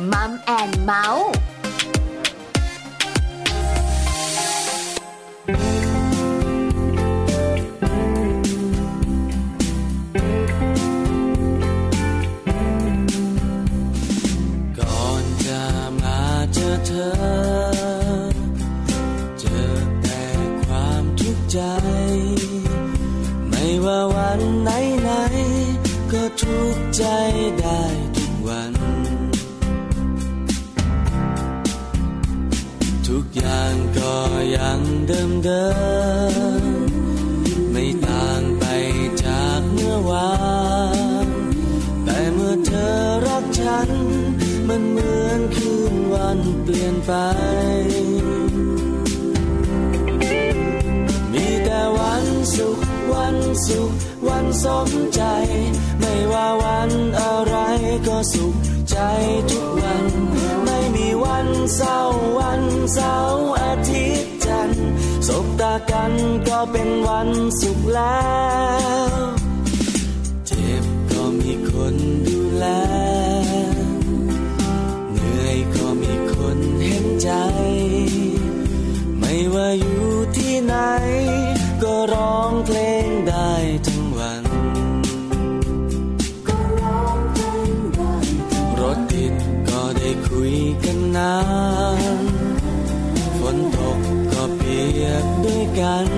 Mom and Mouseทุกใจได้ทุกวัน ทุกอย่างก็ยังเดิมไม่ต่างไปจากเมื่อวานแต่เมื่อเธอรักฉันมันเหมือนคืนวันเปลี่ยนไปมีแต่วันสุขวันสมใจไม่ว่าวันอะไรก็สุขใจทุกวันไม่มีวันเศร้าวันเสาร์อาทิตย์จันทร์สบตากันก็เป็นวันสุขแล้วเจ็บก็มีคนดูแลเหนื่อยก็มีคนเห็นใจไม่ว่าอยู่ที่ไหนก็ร้องเพลงได้ทั้งวันรถติดก็ได้คุยกันนานฝนตกก็เปียกด้วยกัน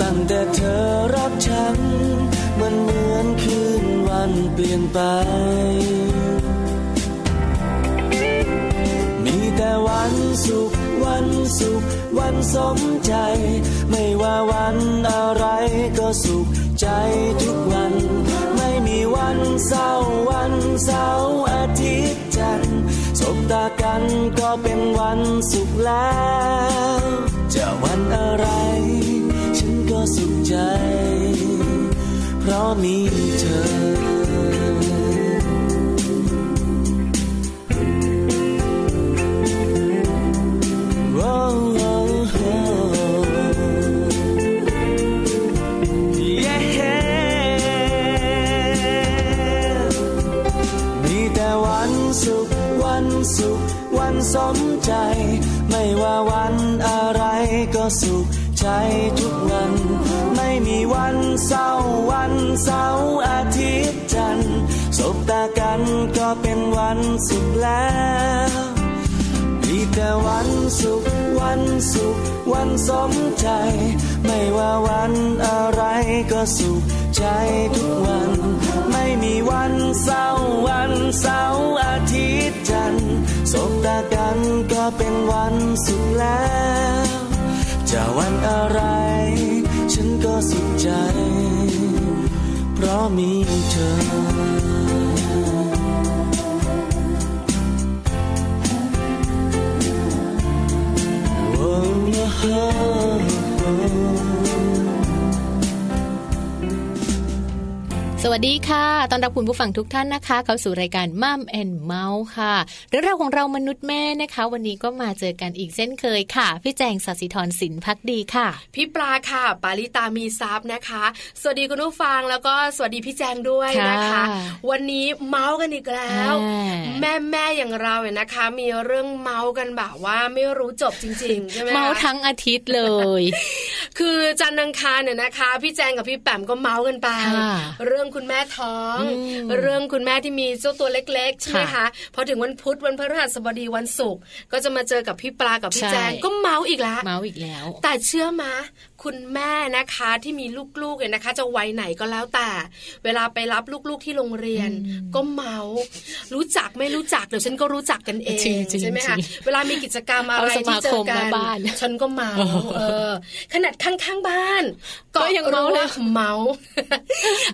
ตั้งแต่เธอรักฉันมันเหมือนคืนวันเปลี่ยนไปมีแต่วันสุขวันสมใจไม่ว่าวันอะไรก็สุขใจทุกวันไม่มีวันเศร้าวันเสาร์อาทิตย์จันทร์สบตากันก็เป็นวันสุขแล้วจะวันอะไรฉันก็สุขใจเพราะมีเธอวันสมใจไม่ว่าวันอะไรก็สุขใจทุกวันไม่มีวันเศร้าวันเสาร์อาทิตย์จันทร์สบตากันก็เป็นวันสุขแล้วมีแต่วันสุขวันสมใจไม่ว่าวันอะไรก็สุขใจทุกวันไม่มีวันเศร้าวันเสาร์อาทิตย์จันทร์สบตากันก็เป็นวันสุขแล้วจะวันอะไรฉันก็สุขใจเพราะมีเธอสวัสดีค่ะตอนรับคุณผู้ฟังทุกท่านนะคะเข้าสู่รายการ Mom and Mouse ค่ะเรื่องราวของเรามนุษย์แม่นะคะวันนี้ก็มาเจอกันอีกเช่นเคยค่ะพี่แจงศศิธรสินภักดีค่ะพี่ปลาค่ะปาริตามีทรัพย์นะคะสวัสดีคุณผู้ฟังแล้วก็สวัสดีพี่แจงด้วยนะคะวันนี้เมาส์กันอีกแล้วแม่อย่างเราเนี่ยนะคะมีเรื่องเมาส์กันแบบว่าไม่รู้จบจริงๆใช่มั้ยเมาส์ทั้งอาทิตย์เลย คือจันทร์อังคารเนี่ยนะคะพี่แจงกับพี่แปมก็เมาส์กันไปเรื่องคุณแม่ท้องเรื่องคุณแม่ที่มีเจ้าตัวเล็กๆใช่ไหมคะพอถึงวันพุธวันพฤหัสบดีวันศุกร์ก็จะมาเจอกับพี่ปลากับพี่แจงก็เมาอีกแล้วแต่เชื่อมะคุณแม่นะคะที่มีลูกๆเนี่ยนะคะจะวัยไหนก็แล้วแต่เวลาไปรับลูกๆที่โรงเรียนก็เมารู้จักไม่รู้จักเดี๋ยวฉันก็รู้จักกันเองใช่ไหมคะเวลามีกิจกรรมอะไรที่เจอกันฉันก็เมาขนาดข้างๆบ้านก็ยังเมาเลยเมา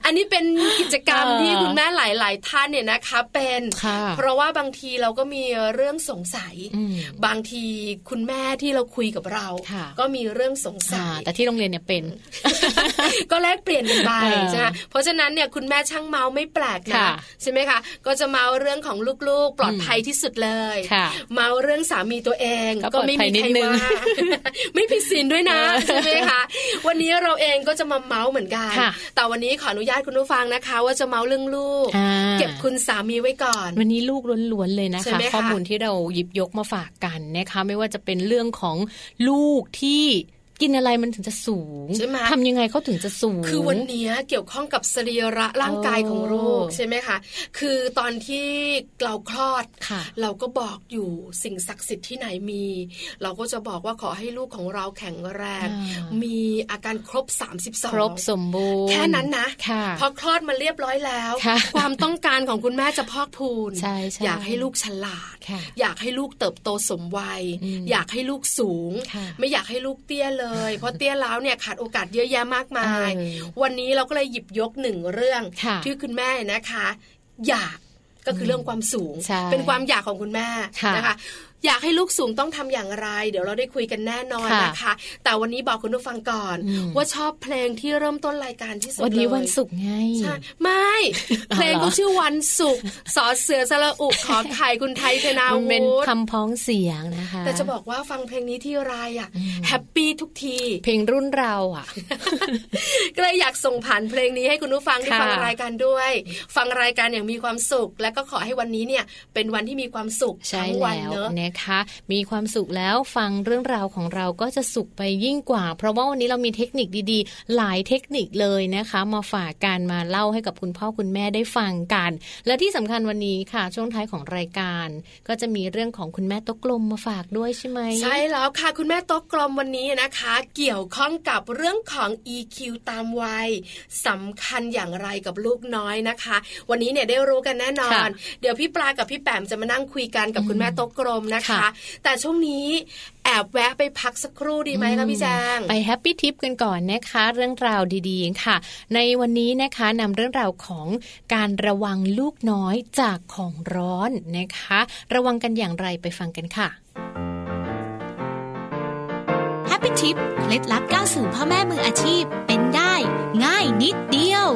อันนี้เป็นกิจกรรมที่คุณแม่หลายๆท่านเนี่ยนะคะเป็นเพราะว่าบางทีเราก็มีเรื่องสงสัยบางทีคุณแม่ที่เราคุยกับเราก็มีเรื่องสงสัย ที่โรงเรียนเนี่ยเป็นก็แลกเปลี่ยนกันไปใช่ไหมเพราะฉะนั้นเนี่ยคุณแม่ช่างเมาไม่แปลกนะใช่ไหมคะก็จะเมาเรื่องของลูกๆปลอดภัยที่สุดเลยเมาเรื่องสามีตัวเองก็ไม่มีใครว่าไม่ผิดศีลด้วยนะใช่ไหมคะวันนี้เราเองก็จะมาเมาเหมือนกันแต่วันนี้ขออนุญาตคุณผู้ฟังนะคะว่าจะเมาเรื่องลูกเก็บคุณสามีไว้ก่อนวันนี้ลูกล้วนๆเลยนะคะข้อมูลที่เราหยิบยกมาฝากกันนะคะไม่ว่าจะเป็นเรื่องของลูกที่กินอะไรมันถึงจะสูงทำยังไงเขาถึงจะสูงคือวันนี้เกี่ยวข้องกับสรีระร่างกายของลูกใช่ไหมคะคือตอนที่เราคลอดเราก็บอกอยู่สิ่งศักดิ์สิทธิ์ที่ไหนมีเราก็จะบอกว่าขอให้ลูกของเราแข็งแรงมีอาการครบ32ครบสมบูรณ์แค่นั้นนะพอคลอดมาเรียบร้อยแล้วความต้องการของคุณแม่จะพอกพูนอยากให้ลูกฉลาดอยากให้ลูกเติบโตสมวัยอยากให้ลูกสูงไม่อยากให้ลูกเตี้ยเลยเพราะเตี้ยแล้วเนี่ยขาดโอกาสเยอะแยะมากมายวันนี้เราก็เลยหยิบยกหนึ่งเรื่องที่คุณแม่นะคะอยากก็คือเรื่องความสูงเป็นความอยากของคุณแม่นะคะอยากให้ลูกสูงต้องทำอย่างไรเดี๋ยวเราได้คุยกันแน่นอนนะคะแต่วันนี้บอกคุณผู้ฟังก่อนว่าชอบเพลงที่เริ่มต้นรายการที่สุดเลยวันนี้วันศุกร์ไงใช่ไม่ เพลงก็ชื่อวันศุกร์สอเสือสระอุขอไข่คุณไทยธนาวุฒิเป็นคำพ้องเสียงนะคะแต่จะบอกว่าฟังเพลงนี้ที่ไรอ่ะแฮปปี้ทุกทีเพลงรุ่นเราอ่ะก็เลยอยากส่งผ่านเพลงนี้ให้คุณผู้ฟังที่ฟังรายการด้วยฟังรายการอย่างมีความสุขและก็ขอให้วันนี้เนี่ยเป็นวันที่มีความสุขทั้งวันเนอะมีความสุขแล้วฟังเรื่องราวของเราก็จะสุขไปยิ่งกว่าเพราะว่าวันนี้เรามีเทคนิคดีๆหลายเทคนิคเลยนะคะมาฝากกันมาเล่าให้กับคุณพ่อคุณแม่ได้ฟังกันและที่สำคัญวันนี้ค่ะช่วงท้ายของรายการก็จะมีเรื่องของคุณแม่โต๊ะกลมมาฝากด้วยใช่ไหมใช่แล้วค่ะคุณแม่โต๊ะกลมวันนี้นะคะเกี่ยวข้องกับเรื่องของ EQ ตามวัยสำคัญอย่างไรกับลูกน้อยนะคะวันนี้เนี่ยได้รู้กันแน่นอนเดี๋ยวพี่ปลากับพี่แปมจะมานั่งคุยกันกับคุณแม่โต๊ะกลมนะคะแต่ช่วงนี้แอบแวะไปพักสักครู่ดีไหมคะพี่แจงไป Happy Tip กันก่อนนะคะเรื่องราวดีๆค่ะในวันนี้นะคะนำเรื่องราวของการระวังลูกน้อยจากของร้อนนะคะระวังกันอย่างไรไปฟังกันค่ะ Happy Tip เคล็ดลับก้าวสู่พ่อแม่มืออาชีพเป็นได้ง่ายนิดเดียว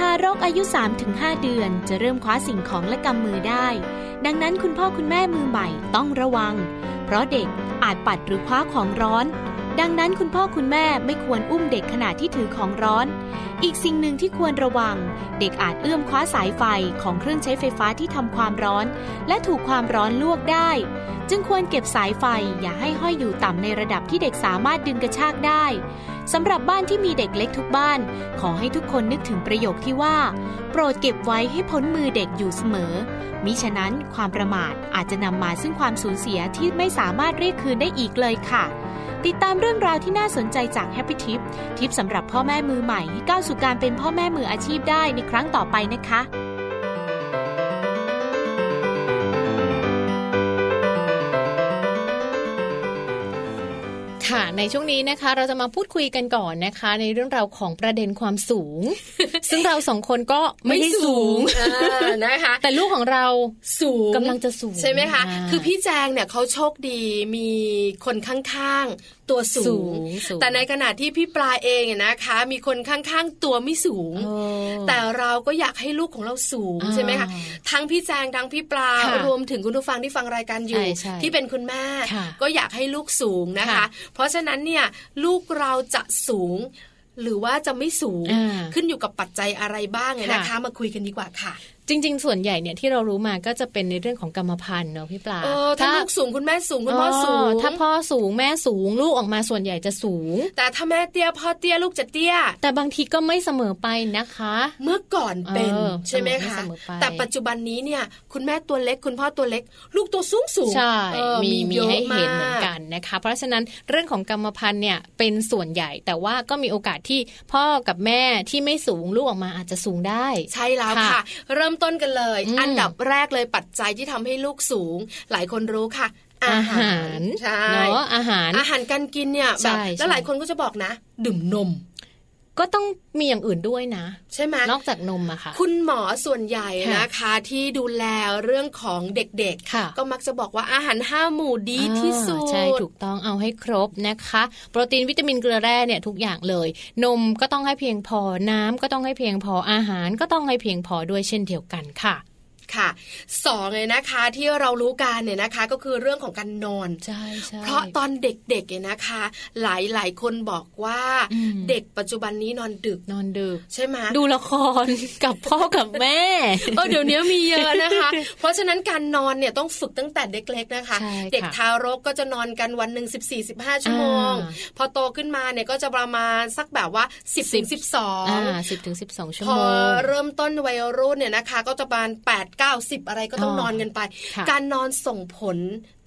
ทารกอายุ 3-5 เดือนจะเริ่มคว้าสิ่งของและกำมือได้ดังนั้นคุณพ่อคุณแม่มือใหม่ต้องระวังเพราะเด็กอาจปัดหรือคว้าของร้อนดังนั้นคุณพ่อคุณแม่ไม่ควรอุ้มเด็กขณะที่ถือของร้อนอีกสิ่งหนึ่งที่ควรระวังเด็กอาจเอื้อมคว้าสายไฟของเครื่องใช้ไฟฟ้าที่ทำความร้อนและถูกความร้อนลวกได้จึงควรเก็บสายไฟอย่าให้ห้อยอยู่ต่ำในระดับที่เด็กสามารถดึงกระชากได้สำหรับบ้านที่มีเด็กเล็กทุกบ้านขอให้ทุกคนนึกถึงประโยคที่ว่าโปรดเก็บไว้ให้พ้นมือเด็กอยู่เสมอมิฉะนั้นความประมาทอาจจะนำมาซึ่งความสูญเสียที่ไม่สามารถเรียกคืนได้อีกเลยค่ะติดตามเรื่องราวที่น่าสนใจจาก Happy Tip ทิปสำหรับพ่อแม่มือใหม่ให้ก้าวสู่การเป็นพ่อแม่มืออาชีพได้ในครั้งต่อไปนะคะค่ะในช่วงนี้นะคะเราจะมาพูดคุยกันก่อนนะคะในเรื่องราวของประเด็นความสูง ซึ่งเราสองคนก็ไม่ได้สูง นะคะแต่ลูกของเราสูงกำลังจะสูงใช่ไหมคะคือพี่แจงเนี่ยเขาโชคดีมีคนข้างๆตัวสูงแต่ในขณะที่พี่ปลาเองเนี่ยนะคะมีคนข้างๆตัวไม่สูงแต่เราก็อยากให้ลูกของเราสูงใช่ไหมคะทั้งพี่แจงทั้งพี่ปลารวมถึงคุณผู้ฟังที่ฟังรายการอยู่ที่เป็นคุณแม่ก็อยากให้ลูกสูงนะคะเพราะฉะนั้นเนี่ยลูกเราจะสูงหรือว่าจะไม่สูงขึ้นอยู่กับปัจจัยอะไรบ้างเนี่ยนะคะมาคุยกันดีกว่าค่ะจริงๆส่วนใหญ่เนี่ยที่เรารู้มาก็จะเป็นในเรื่องของกรรมพันธุ์เนาะพี่ปลาถ้าลูกสูงคุณแม่สูงคุณพ่อสูงถ้าพ่อสูงแม่สูงลูกออกมาส่วนใหญ่จะสูงแต่ถ้าแม่เตี้ยพ่อเตี้ยลูกจะเตี้ยแต่บางทีก็ไม่เสมอไปนะคะเมื่อก่อนเป็นใช่ไหมคะแต่ปัจจุบันนี้เนี่ยคุณแม่ตัวเล็กคุณพ่อตัวเล็กลูกตัวสูงสูงใช่มีให้เห็นเหมือนกันนะคะเพราะฉะนั้นเรื่องของกรรมพันธุ์เนี่ยเป็นส่วนใหญ่แต่ว่าก็มีโอกาสที่พ่อกับแม่ที่ไม่สูงลูกออกมาอาจจะสูงได้ใช่แล้วค่ะเริ่มต้นกันเลยอันดับแรกเลยปัจจัยที่ทำให้ลูกสูงหลายคนรู้ค่ะอาหารใช่เนาะอาหารการกินเนี่ยแบบแล้วหลายคนก็จะบอกนะดื่มนม ก็ต้องมีอย่างอื่นด้วยนะใช่ไหมนอกจากนมอะค่ะคุณหมอส่วนใหญ่นะคะที่ดูแลเรื่องของเด็กๆก็มักจะบอกว่าอาหาร5 หมู่ดีที่สุดใช่ถูกต้องเอาให้ครบนะคะโปรตีนวิตามินเกลือแร่เนี่ยทุกอย่างเลยนมก็ต้องให้เพียงพอน้ำก็ต้องให้เพียงพออาหารก็ต้องให้เพียงพอด้วยเช่นเดียวกันค่ะค่ะสองเลยนะคะที่เรารู้กันเนี่ยนะคะก็คือเรื่องของการนอนใช่เพราะตอนเด็กๆเนี่ยนะคะหลายคนบอกว่าเด็กปัจจุบันนี้นอนดึกใช่ไหมดูละคร กับพ่อกับแม่ เดี๋ยวนี้มีเยอะนะคะ เพราะฉะนั้นการนอนเนี่ยต้องฝึกตั้งแต่เด็กๆนะคะเด็กทารกก็จะนอนกันวันหนึ่ง 14-15 ชั่วโมงพอโตขึ้นมาเนี่ยก็จะประมาณสักแบบว่า 10-12 ชั่วโมงพอเริ่มต้นวัยรุ่นเนี่ยนะคะก็จะประมาณ8-90อะไรก็ต้องนอนกันไปการนอนส่งผล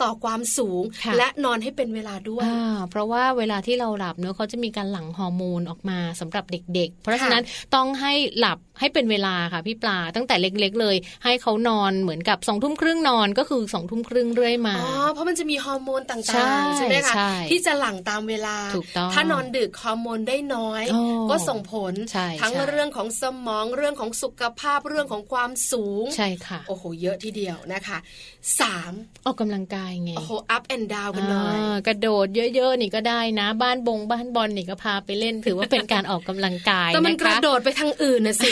ต่อความสูงและนอนให้เป็นเวลาด้วยเพราะว่าเวลาที่เราหลับเนอะเขาจะมีการหลั่งฮอร์โมนออกมาสำหรับเด็กๆเพราะฉะนั้นต้องให้หลับให้เป็นเวลาค่ะพี่ปลาตั้งแต่เล็กๆเลยให้เขานอนเหมือนกับ20:30นอนก็คือ20:30เรื่อยมาเพราะมันจะมีฮอร์โมนต่างๆใช่ไหมคะที่จะหลั่งตามเวลาถ้านอนดึกฮอร์โมนได้น้อยก็ส่งผลทั้งเรื่องของสมองเรื่องของสุขภาพเรื่องของความสูงใช่ค่ะโอ้โหเยอะทีเดียวนะคะ3ออกกำลังกายโอ้โห up and down กันเลยกระโดดเยอะๆนี่ก็ได้นะบ้านบอลนี่ก็พาไปเล่นถือว่าเป็นการออกกำลังกายแต่มันกระโดดไปทางอื่นนะสิ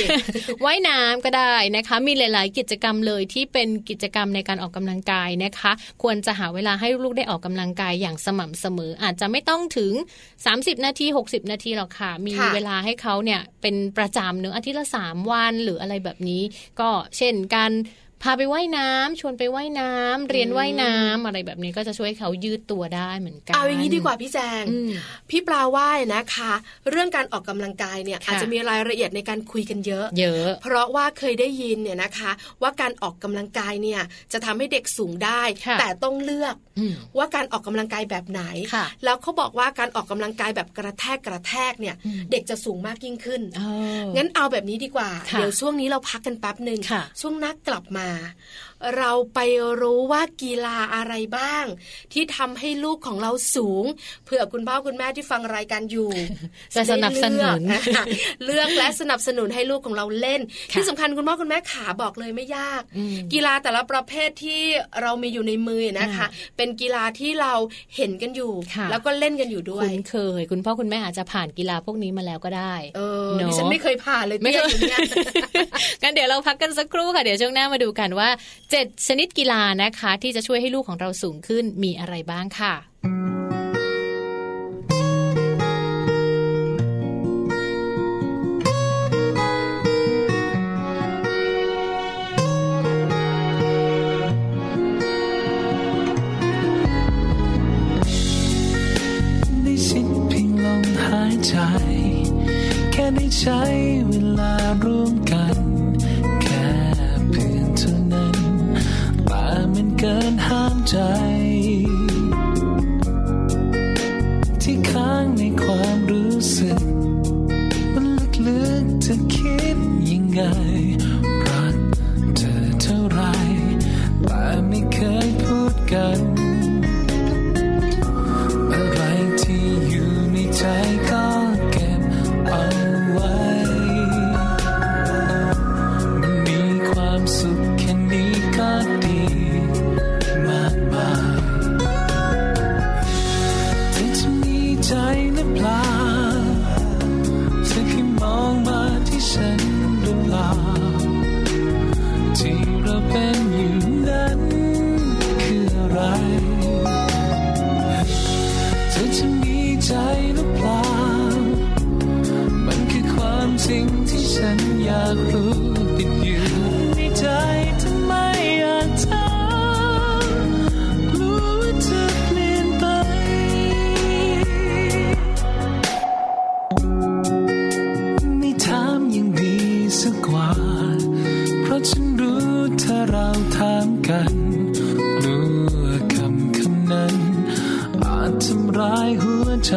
ว่ายน้ำก็ได้นะคะมีหลายๆกิจกรรมเลยที่เป็นกิจกรรมในการออกกำลังกายนะคะควรจะหาเวลาให้ลูกได้ออกกำลังกายอย่างสม่ำเสมออาจจะไม่ต้องถึง30นาที60นาทีหรอกค่ะมีเวลาให้เขาเนี่ยเป็นประจำเนอะอาทิตย์ละ3วันหรืออะไรแบบนี้ก็เช่นกันพาไปว่ายน้ำชวนไปว่ายน้ำเรียนว่ายน้ำอะไรแบบนี้ก็จะช่วยเขายืดตัวได้เหมือนกันเอาอย่างนี้ดีกว่าพี่แจงพี่ปลาว่ายนะคะเรื่องการออกกำลังกายเนี่ยอาจจะมีรายละเอียดในการคุยกันเยอะเพราะว่าเคยได้ยินเนี่ยนะคะว่าการออกกำลังกายเนี่ยจะทำให้เด็กสูงได้แต่ต้องเลือกว่าการออกกำลังกายแบบไหนแล้วเขาบอกว่าการออกกำลังกายแบบกระแทกเนี่ยเด็กจะสูงมากยิ่งขึ้นงั้นเอาแบบนี้ดีกว่าเดี๋ยวช่วงนี้เราพักกันแป๊บนึงช่วงนักกลับมาเราไปรู้ว่ากีฬาอะไรบ้างที่ทำให้ลูกของเราสูงเพื่อคุณพ่อคุณแม่ที่ฟังรายการอยู่จะสนับสนุนเลือกและสนับสนุนให้ลูกของเราเล่นที่สำคัญคุณพ่อคุณแม่ขาบอกเลยไม่ยากกีฬาแต่ละประเภทที่เรามีอยู่ในมือนะคะเป็นกีฬาที่เราเห็นกันอยู่แล้วก็เล่นกันอยู่ด้วยคุ้นเคยคุณพ่อคุณแม่อาจจะผ่านกีฬาพวกนี้มาแล้วก็ได้ดิฉันไม่เคยผ่านเลยไม่เคยงั้นเดี๋ยวเราพักกันสักครู่ค่ะเดี๋ยวช่วงหน้ามาดูกันว่า7 ชนิดกีฬานะคะที่จะช่วยให้ลูกของเราสูงขึ้นมีอะไรบ้างค่ะได้สิ้นเพียงลมหายใจแค่ได้ใช้เวลาร่วมกันมันเกินห้ามใจที่ค้างในความรู้สึกมันลึกๆเธอคิดยังไงรักเธอเท่าไรแต่ไม่เคยพูดกันอะไรที่อยู่ในใจก็เก็บเอาไว้มันมีความสุขแค่นี้ก็ดีใจหรือเปล่าเธอแค่มองมาที่ฉันหรือเปล่าที่เราเป็นอยู่นั้นคืออะไรเธอจะมีใจหรือเปล่ามันคือความจริงที่ฉันอยากรู้ติดอยู่ในใจทำไมอยากถามรู้ว่าเธอเปลี่ยนไปฉันรู้ถ้าเราถามกันรู้ว่าคำนั้นอาจทำร้ายหัวใจ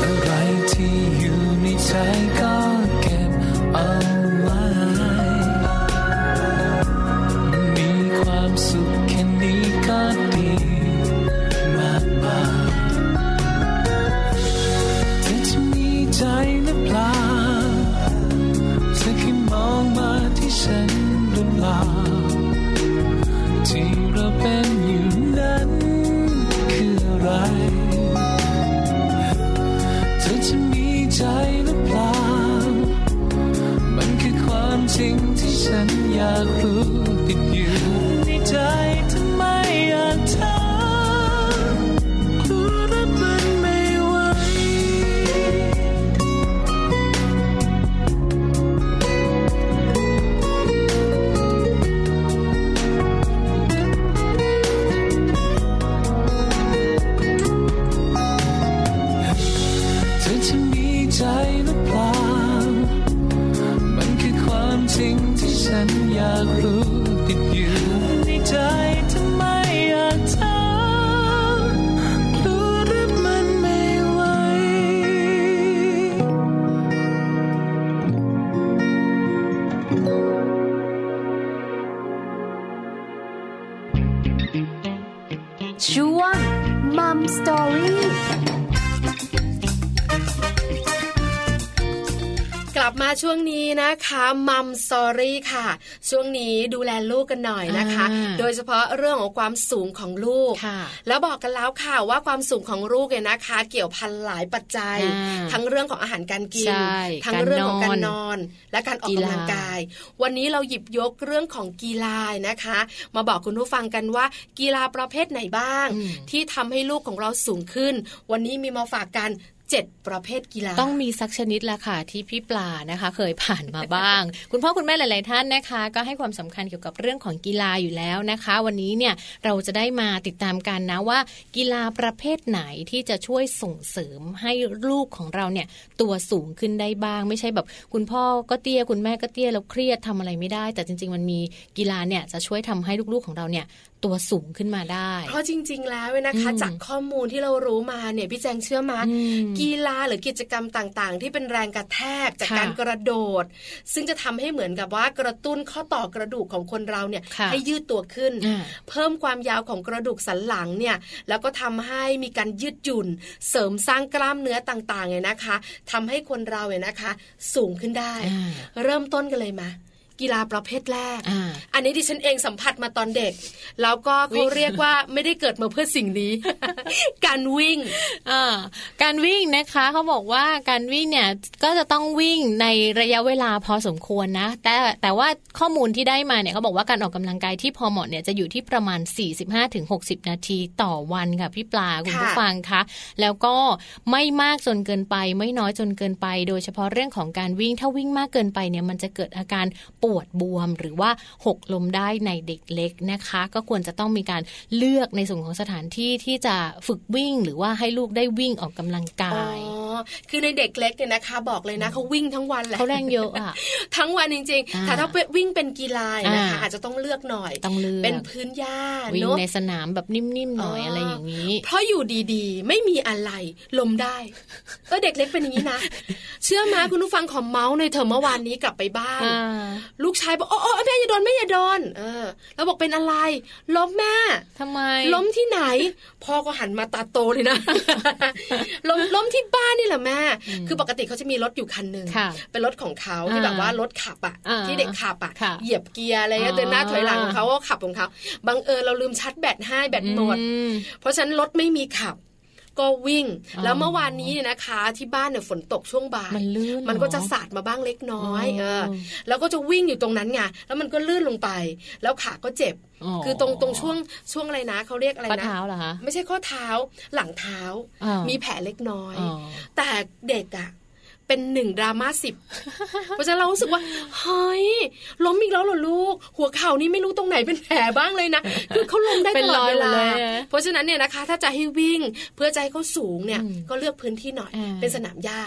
อะไรที่อยู่ในใจก็เก็บเอาไว้ ใจหรือเปล่ามันคือความจริงที่ฉันอยากรู้ติดอยู่ในใจทำไมอยากถามรู้รับมันไม่ไหวเธอจะมีใจหรือเปล่ามันคือความจริงที่ฉันอยากรู้ติดอยู่ในใจทำไมอยากถามรู้รับมันไม่ไหวช่วง Mom Storyกลับมาช่วงนี้นะคะมัมสอรี่ค่ะช่วงนี้ดูแลลูกกันหน่อยนะคะโดยเฉพาะเรื่องของความสูงของลูกแล้วบอกกันแล้วค่ะว่าความสูงของลูกเนี่ยนะคะเกี่ยวพันหลายปัจจัยทั้งเรื่องของอาหารการกินทั้งเรื่องของการนอนและการออกกำลังกายวันนี้เราหยิบยกเรื่องของกีฬานะคะมาบอกคุณผู้ฟังกันว่ากีฬาประเภทไหนบ้างที่ทำให้ลูกของเราสูงขึ้นวันนี้มีมาฝากกัน7ประเภทกีฬาต้องมีสักชนิดละค่ะที่พี่ปลานะคะเคยผ่านมาบ้าง คุณพ่อคุณแม่หลายๆท่านนะคะก็ให้ความสำคัญเกี่ยวกับเรื่องของกีฬาอยู่แล้วนะคะวันนี้เนี่ยเราจะได้มาติดตามกันนะว่ากีฬาประเภทไหนที่จะช่วยส่งเสริมให้ลูกของเราเนี่ยตัวสูงขึ้นได้บ้างไม่ใช่แบบคุณพ่อก็เตี้ยคุณแม่ก็เตี้ยแล้วเครียดทำอะไรไม่ได้แต่จริงๆมันมีกีฬาเนี่ยจะช่วยทำให้ลูกๆของเราเนี่ยตัวสูงขึ้นมาได้เพราะจริงๆแล้วนะคะจากข้อมูลที่เรารู้มาเนี่ยพี่แจงเชื่อมากีฬาหรือกิจกรรมต่างๆที่เป็นแรงกระแทกจากการกระโดดซึ่งจะทำให้เหมือนกับว่ากระตุ้นข้อต่อกระดูกของคนเราเนี่ยให้ยืดตัวขึ้นเพิ่มความยาวของกระดูกสันหลังเนี่ยแล้วก็ทำให้มีการยืดหยุ่นเสริมสร้างกล้ามเนื้อต่างๆเนี่ยนะคะทำให้คนเราเนี่ยนะคะสูงขึ้นได้เริ่มต้นกันเลยมากีฬาประเภทแรก อันนี้ดิฉันเองสัมผัสมาตอนเด็กแล้วก็เขาเรียกว่าไม่ได้เกิดมาเพื่อสิ่งนี้ การวิ่งการวิ่งนะคะเขาบอกว่าการวิ่งเนี่ยก็จะต้องวิ่งในระยะเวลาพอสมควรนะแต่ว่าข้อมูลที่ได้มาเนี่ยเขาบอกว่าการออกกำลังกายที่พอเหมาะเนี่ยจะอยู่ที่ประมาณ 45-60 นาทีต่อวันค่ะพี่ปลาคุณผู้ฟังคะแล้วก็ไม่มากจนเกินไปไม่น้อยจนเกินไปโดยเฉพาะเรื่องของการวิ่งถ้าวิ่งมากเกินไปเนี่ยมันจะเกิดอาการปวดบวมหรือว่าหกล้มได้ในเด็กเล็กนะคะก็ควรจะต้องมีการเลือกในส่วนของสถานที่ที่จะฝึกวิ่งหรือว่าให้ลูกได้วิ่งออกกำลังกายคือในเด็กเล็กเนี่ยนะคะบอกเลยนะเขาวิ่งทั้งวันแหละเขาแรงเยอะอะทั้งวันจริงๆแต่ถ้าวิ่งเป็นกีฬานะคะอาจจะต้องเลือกหน่อยเป็นพื้นหญ้าวิ่งในสนามแบบนิ่มๆหน่อยอะไรอย่างนี้เพราะอยู่ดีๆไม่มีอะไรล้มได้ก็เด็กเล็กเป็นอย่างนี้นะเชื่อไหมคุณผู้ฟังขอเมาส์ในเธอเมื่อวานนี้กลับไปบ้านลูกชายบอกโอ้แม่อย่าโดนแม่อย่าโดนแล้วบอกเป็นอะไรล้มแม่ทำไมล้มที่ไหนพ่อก็หันมาตาโตเลยนะ ล้มที่บ้านนี่แหละแม่คือปกติเขาจะมีรถอยู่คันนึงเป็นรถของเขาที่แบบว่ารถขับอ่ะที่เด็กขับอ่ะเหยียบเกียร์อะไรเดินหน้าถอยหลังของเขาก็ขับของเขาบังเอิญเราลืมชาร์จแบตให้แบตหมดเพราะฉะนั้นรถไม่มีขับก็วิ่งแล้วเมื่อวานนี้เนี่ยนะคะที่บ้านเนี่ยฝนตกช่วงบ่ายมันก็จะสาดมาบ้างเล็กน้อยแล้วก็จะวิ่งอยู่ตรงนั้นไงแล้วมันก็ลื่นลงไปแล้วขาก็เจ็บคือตรงช่วงอะไรนะเขาเรียกอะไรนะข้อเท้าเหรอคะไม่ใช่ข้อเท้าหลังเท้ามีแผลเล็กน้อยแต่เด็กอะเป็น1ดราม่า10เพราะฉะนั้นเรารู้สึกว่าเฮ้ยล้มอีกแล้วเหรอลูกหัวเข่านี่ไม่รู้ตรงไหนเป็นแผลบ้างเลยนะคือเขาล้มได้ตลอดเวลาเพราะฉะนั้นเนี่ยนะคะถ้าจะให้วิ่งเพื่อใจเขาสูงเนี่ยก็เลือกพื้นที่หน่อยเป็นสนามหญ้า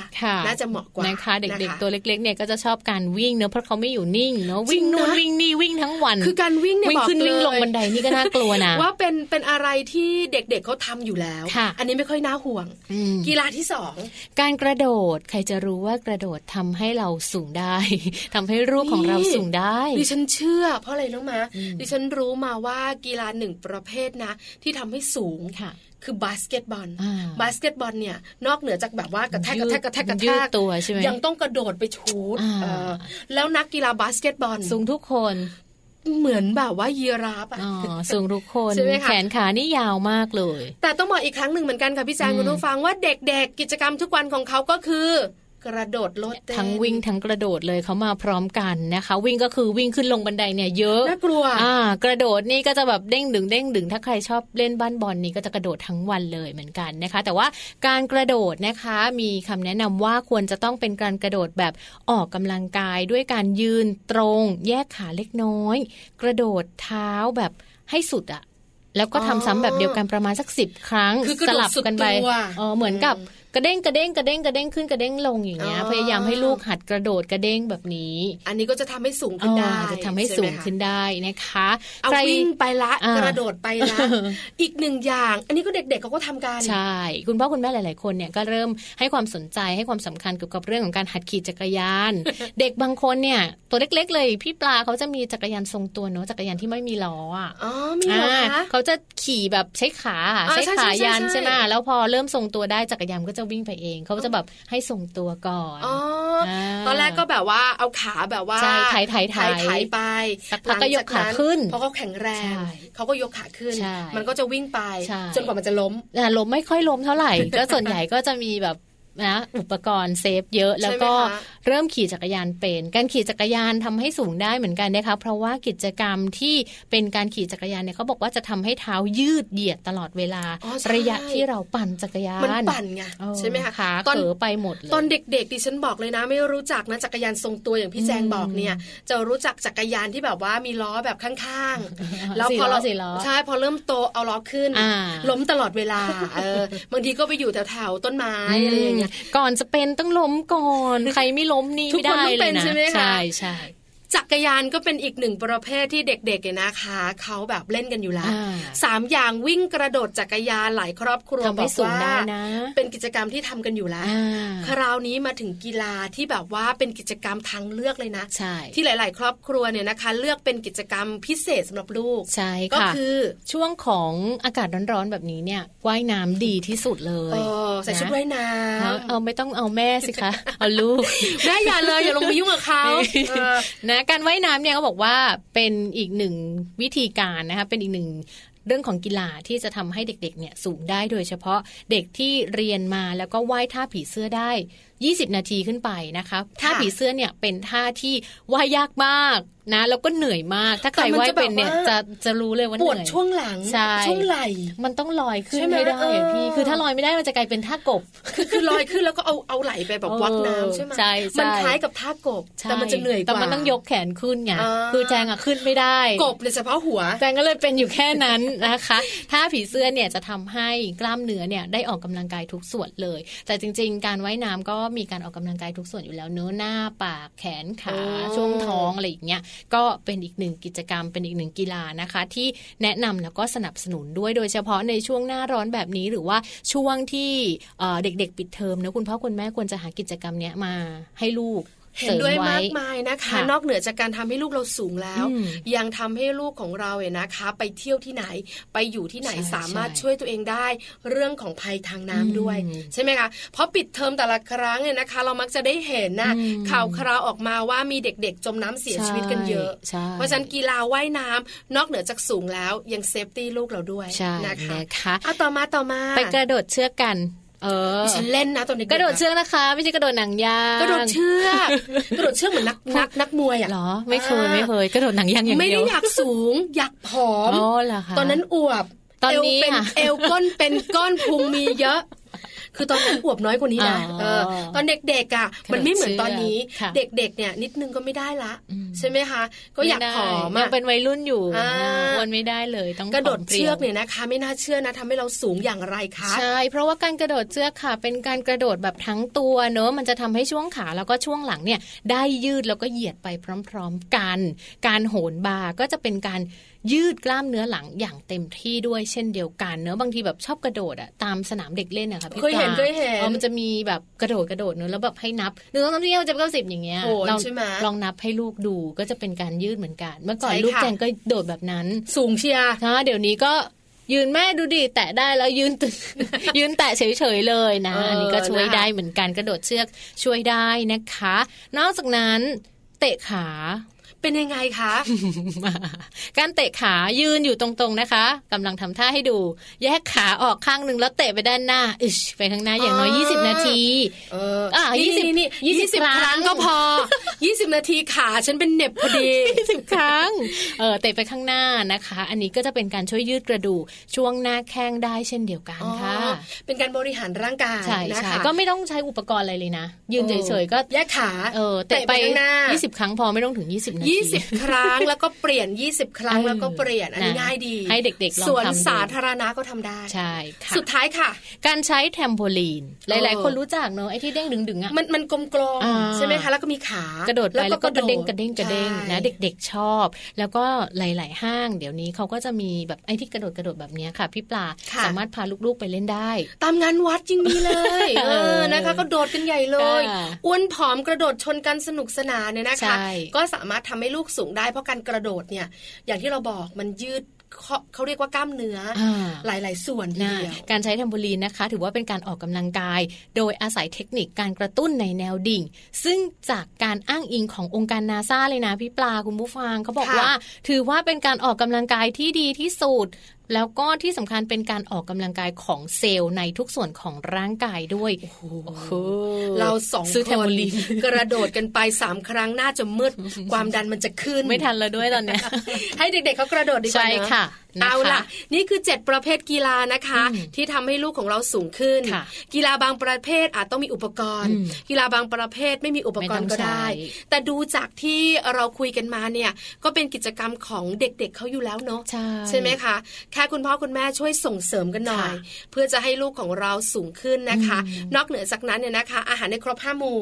น่าจะเหมาะกว่านะคะเด็กๆตัวเล็กๆเนี่ยก็จะชอบการวิ่งเนอะเพราะเขาไม่อยู่นิ่งเนอะวิ่งนู่นวิ่งนี่วิ่งทั้งวันคือการวิ่งเนี่ยบอกขึ้นวิ่งลงบันไดนี่ก็น่ากลัวนะว่าเป็นอะไรที่เด็กๆเขาทำอยู่แล้วอันนี้ไม่ค่อยน่าห่วงกีฬาที่2การกระโดดใครจะรู้ว่ากระโดดทำให้เราสูงได้ทำให้รูปของเราสูงได้ดิฉันเชื่อเพราะอะไรน้องมาดิฉันรู้มาว่ากีฬาหนึ่งประเภทนะที่ทำให้สูงค่ะคือบาสเกตบอลเนี่ยนอกเหนือจากแบบว่ากระแทกยืดตัวใช่ไหมยังต้องกระโดดไปชูตแล้วนักกีฬาบาสเกตบอลสูงทุกคนเหมือนแบบว่ายีราฟสูงทุกคนแขนขานี่ยาวมากเลยแต่ต้องบอกอีกครั้งหนึ่งเหมือนกันค่ะพี่แจงคุณผู้ฟังว่าเด็กๆกิจกรรมทุกวันของเขาก็คือก กระโดดโลดเต้นทั้งวิ่งทั้งกระโดดเลยเขามาพร้อมกันนะคะวิ่งก็คือวิ่งขึ้นลงบันไดเนี่ยเยอะน่ากลัวกระโดดนี่ก็จะแบบเด้งดึงเด้งดึงถ้าใครชอบเล่นบ้านบอล นี่ก็จะกระโดดทั้งวันเลยเหมือนกันนะคะแต่ว่าการกระโดดนะคะมีคำแนะนำว่าควรจะต้องเป็นการกระโดดแบบออกกำลังกายด้วยการยืนตรงแยกขาเล็กน้อยกระโดดเท้าแบบให้สุดอะแล้วก็ทำซ้ำแบบเดียวกันประมาณสัก10ครั้งสลับกันไปเหมือนกับกระเด้งกระเด้งกระเด้งกระเด้งขึ้นกระเด้งลงอย่างเงี้ยพยายามให้ลูกหัดกระโดดกระเด้งแบบนี้อันนี้ก็จะทำให้สูงขึ้นได้จะทำให้สูงขึ้นได้นะคะเอาวิ่งไปละกระโดดไปละ อีกหนึ่งอย่างอันนี้ก็เด็กๆเขาก็ทำกันใช่คุณพ่อคุณแม่หลายๆคนเนี่ยก็เริ่มให้ความสนใจให้ความสำคัญเกี่ยวกับเรื่องของการหัดขี่จักรยาน เด็กบางคนเนี่ยตัวเล็กๆเลยพี่ปลาเขาจะมีจักรยานทรงตัวเนาะจักรยานที่ไม่มีล้ออ๋อมีเหรอคะเขาจะขี่แบบใช้ขาใช้ขายันใช่ไหมแล้วพอเริ่มทรงตัวได้จักรยานก็วิ่งไปเองเขาจะแบบให้ส่งตัวก่อนตอนแรกก็แบบว่าเอาขาแบบว่าไถ่ไปสักพักก็ยกขาขึ้นเพราะเขาแข็งแรงเขาก็ยกขาขึ้นมันก็จะวิ่งไปจนกว่ามันจะล้มล้มไม่ค่อยล้มเท่าไหร่ก็ส่วนใหญ่ก็จะมีแบบนะอุปกรณ์เซฟเยอะแล้วก็เริ่มขี่จักรยานเป็นการขี่จักรยานทำให้สูงได้เหมือนกันนะคะเพราะว่ากิจกรรมที่เป็นการขี่จักรยานเนี่ยเขาบอกว่าจะทำให้เท้ายืดเหยียดตลอดเวลาระยะที่เราปั่นจักรยานมันปั่นไงใช่ไหมคะตอนเผลอไปหมดเลยตอนเด็กๆดิฉันบอกเลยนะไม่รู้จักนะจักรยานทรงตัวอย่างพี่แจงบอกเนี่ยจะรู้จักจักรยานที่แบบว่ามีล้อแบบข้างๆแล้วพอเราใช่พอเริ่มโตเอาล้อขึ้นล้มตลอดเวลาบางทีก็ไปอยู่แถวๆต้นไม้อะไรอย่างเงี้ยก่อนจะเป็นต้องล้มก่อนใครไม่ล้มนี่ไม่ได้เลยนะใช่ใช่จักรยานก็เป็นอีกหนึ่งประเภทที่เด็กๆนะคะเขาแบบเล่นกันอยู่แล้วสามอย่างวิ่งกระโดดจักรยานหลายครอบครัวบอกว่าเป็นกิจกรรมที่ทำกันอยู่แล้วคราวนี้มาถึงกีฬาที่แบบว่าเป็นกิจกรรมทางเลือกเลยนะที่หลายๆครอบครัวเนี่ยนะคะเลือกเป็นกิจกรรมพิเศษสำหรับลูกก็คือช่วงของอากาศร้อนๆแบบนี้เนี่ยว่ายน้ำดีที่สุดเลยใส่ชุดว่ายน้ำเอาไม่ต้องเอาแม่สิคะเอาลูกแม่อย่าเลยอย่าลงไปยุ่งกับเขานะการว่ายน้ำเนี่ยเขาบอกว่าเป็นอีกหนึ่งวิธีการนะคะเป็นอีกหนึ่งเรื่องของกีฬาที่จะทำให้เด็กๆเนี่ยสูงได้โดยเฉพาะเด็กที่เรียนมาแล้วก็ว่ายท่าผีเสื้อได้20นาทีขึ้นไปนะคะท่าผีเสื้อเนี่ยเป็นท่าที่ว่ายยากมากนะแล้วก็เหนื่อยมากถ้าใครว่ายเป็นเนี่ยจะรู้เลยว่าเหนื่อยปวดช่วงหลังช่วงไหล่มันต้องลอยขึ้นไม่ได้พี่คือถ้าลอยไม่ได้มันจะกลายเป็นท่ากบคือลอยขึ้นแล้วก็เอาไหล่ไปแบบวัดน้ำใช่ไหมมันคล้ายกับท่ากบแต่มันจะเหนื่อยกว่าแต่มันต้องยกแขนขึ้นไงคือแจงอะขึ้นไม่ได้กบเลยเฉพาะหัวแจงก็เลยเป็นอยู่แค่นั้นนะคะท่าผีเสื้อเนี่ยจะทำให้กล้ามเนื้อเนี่ยได้ออกกำลังกายทุกส่วนเลยแต่จริงๆการว่ายน้ำก็มีการออกกำลังกายทุกส่วนอยู่แล้วเนื้อหน้าปากแขนขาช่วงท้องอะไรอย่างเงี้ยก็เป็นอีกหนึ่งกิจกรรมเป็นอีกหนึ่งกีฬานะคะที่แนะนำแล้วก็สนับสนุนด้วยโดยเฉพาะในช่วงหน้าร้อนแบบนี้หรือว่าช่วงที่เด็กๆปิดเทอมนะคุณพ่อคุณแม่ควรจะหากิจกรรมเนี้ยมาให้ลูกเห็นด้วยมากมายนะคะนอกเหนือจากการทำให้ลูกเราสูงแล้วยังทำให้ลูกของเราเนี่ยนะคะไปเที่ยวที่ไหนไปอยู่ที่ไหนสามารถช่วยตัวเองได้เรื่องของภัยทางน้ำด้วยใช่ไหมคะเพราะปิดเทอมแต่ละครั้งเนี่ยนะคะเรามักจะได้เห็นนะข่าวคราวออกมาว่ามีเด็กๆจมน้ำเสียชีวิตกันเยอะเพราะฉะนั้นกีฬาว่ายน้ำนอกเหนือจากสูงแล้วยังเซฟตี้ลูกเราด้วยนะคะเอาต่อมาไปกระโดดเชือกกันดิฉันเล่นนะตอนนี้กระโดดเชือกนะคะไม่ใช่กระโดดหนังยางกระโดดเชือกเหมือนนักมวยอ่ะเหรอไม่เคยกระโดดหนังยางอย่างเดียวไม่ได้อยากสูงอยากผอมตอนนั้นอวบตอนนี้เป็นเอวก้นเป็นก้อนพุงมีเยอะคือตอนนั้นอวบน้อยกว่านี้นะตอนเด็กๆอ่ะมันไม่เหมือนตอนนี้เด็กๆเนี่ยนิดนึงก็ไม่ได้ละใช่ไหมคะก็อยากผอมยังเป็นวัยรุ่นอยู่วนไม่ได้เลยต้องกระโดดเชือกเนี่ยนะคะไม่น่าเชื่อนะทำให้เราสูงอย่างไรคะใช่เพราะว่าการกระโดดเชือกค่ะเป็นการกระโดดแบบทั้งตัวเนอะมันจะทำให้ช่วงขาแล้วก็ช่วงหลังเนี่ยได้ยืดแล้วก็เหยียดไปพร้อมๆกันการโหนบาร์ก็จะเป็นการยืดกล้ามเนื้อหลังอย่างเต็มที่ด้วยเช่นเดียวกันเนอะบางทีแบบชอบกระโดดอ่ะตามสนามเด็กเล่นอะค่ะพี่ปลาเคยเห็นมันจะมีแบบกระโดดเนอะแล้วแบบให้นับหนึ่งสองสามสี่ห้าเจ็ดแปดเก้าสิบอย่างเงี้ยลองนับให้ลูกดูก็จะเป็นการยืดเหมือนกันเมื่อก่อนลูกแจงก็โดดแบบนั้นสูงเชียร์นะเดี๋ยวนี้ก็ยืนแม่ดูดิแตะได้แล้วยืนตึง ยืนแตะเฉยๆเลยนะอันนี้ก็ช่วยได้เหมือนกันกระโดดเชือกช่วยได้นะคะนอกจากนั้นเตะขา เป็นยังไงคะการเตะขายืนอยู่ตรงๆนะคะกำลังทำท่าให้ดูแยกขาออกข้างหนึ่งแล้วเตะไปด้านหน้าไปข้างหน้าอย่างน้อย20นาที20ครั้งก็พอ20นาทีขาฉันเป็นเหน็บพอดี20ครั้งเตะไปข้างหน้านะคะอันนี้ก็จะเป็นการช่วยยืดกระดูกช่วงหน้าแข้งได้เช่นเดียวกันค่ะเป็นการบริหารร่างกายนะคะก็ไม่ต้องใช้อุปกรณ์อะไรเลยนะยืนเฉยๆก็แยกขาเตะไป20ครั้งพอไม่ต้องถึง20นาที20 ครั้งแล้วก็เปลี่ยน20ครั้งแล้วก็เปลี่ยนอันนี้ง่ายดีให้เด็กๆลองทำสวนสาธารณะก็ทำได้ใช่ค่ะสุดท้ายค่ะการใช้แทมโพลีนหลายๆคนรู้จักเนอะไอ้ที่เด้งดึงๆอ่ะมันกลมๆใช่ไหมคะแล้วก็มีขากระโดดไปแล้วก็กระเด้งกระเด้งกระเด้งนะเด็กๆชอบแล้วก็หลายๆห้างเดี๋ยวนี้เขาก็จะมีแบบไอ้ที่กระโดดแบบนี้ค่ะพี่ปลาสามารถพาลูกๆไปเล่นได้ตามงานวัดจริงมีเลยนะคะก็โดดกันใหญ่เลยอ้วนผอมกระโดดชนกันสนุกสนานเนี่ยนะคะก็สามารถทำให้ลูกสูงได้เพราะการกระโดดเนี่ยอย่างที่เราบอกมันยืดเขาเรียกว่ากล้ามเนื้อหลายๆส่วนทีเดียวการใช้แทมโพลีนนะคะถือว่าเป็นการออกกำลังกายโดยอาศัยเทคนิคการกระตุ้นในแนวดิ่งซึ่งจากการอ้างอิงขององค์การ NASA เลยนะพี่ปลาคุณผู้ฟังเขาบอกว่าถือว่าเป็นการออกกำลังกายที่ดีที่สุดแล้วก็ที่สำคัญเป็นการออกกำลังกายของเซลล์ในทุกส่วนของร่างกายด้วยเรา2คนกระโดดกันไป3ครั้งน่าจะมืดความดันมันจะขึ้นไม่ทันแล้วด้วยตอนนี้ให้เด็กๆเขากระโดดดีกว่าเนาะเอาล่ะนี่คือ7ประเภทกีฬานะคะที่ทำให้ลูกของเราสูงขึ้นกีฬาบางประเภทอาจต้องมีอุปกรณ์กีฬาบางประเภทไม่มีอุปกรณ์ก็ได้แต่ดูจากที่เราคุยกันมาเนี่ยก็เป็นกิจกรรมของเด็กๆเขาอยู่แล้วเนาะใช่ไหมคะแค่คุณพ่อคุณแม่ช่วยส่งเสริมกันหน่อยเพื่อจะให้ลูกของเราสูงขึ้นนะคะนอกเหนือจากนั้นเนี่ยนะคะอาหารให้ครบ5หมู่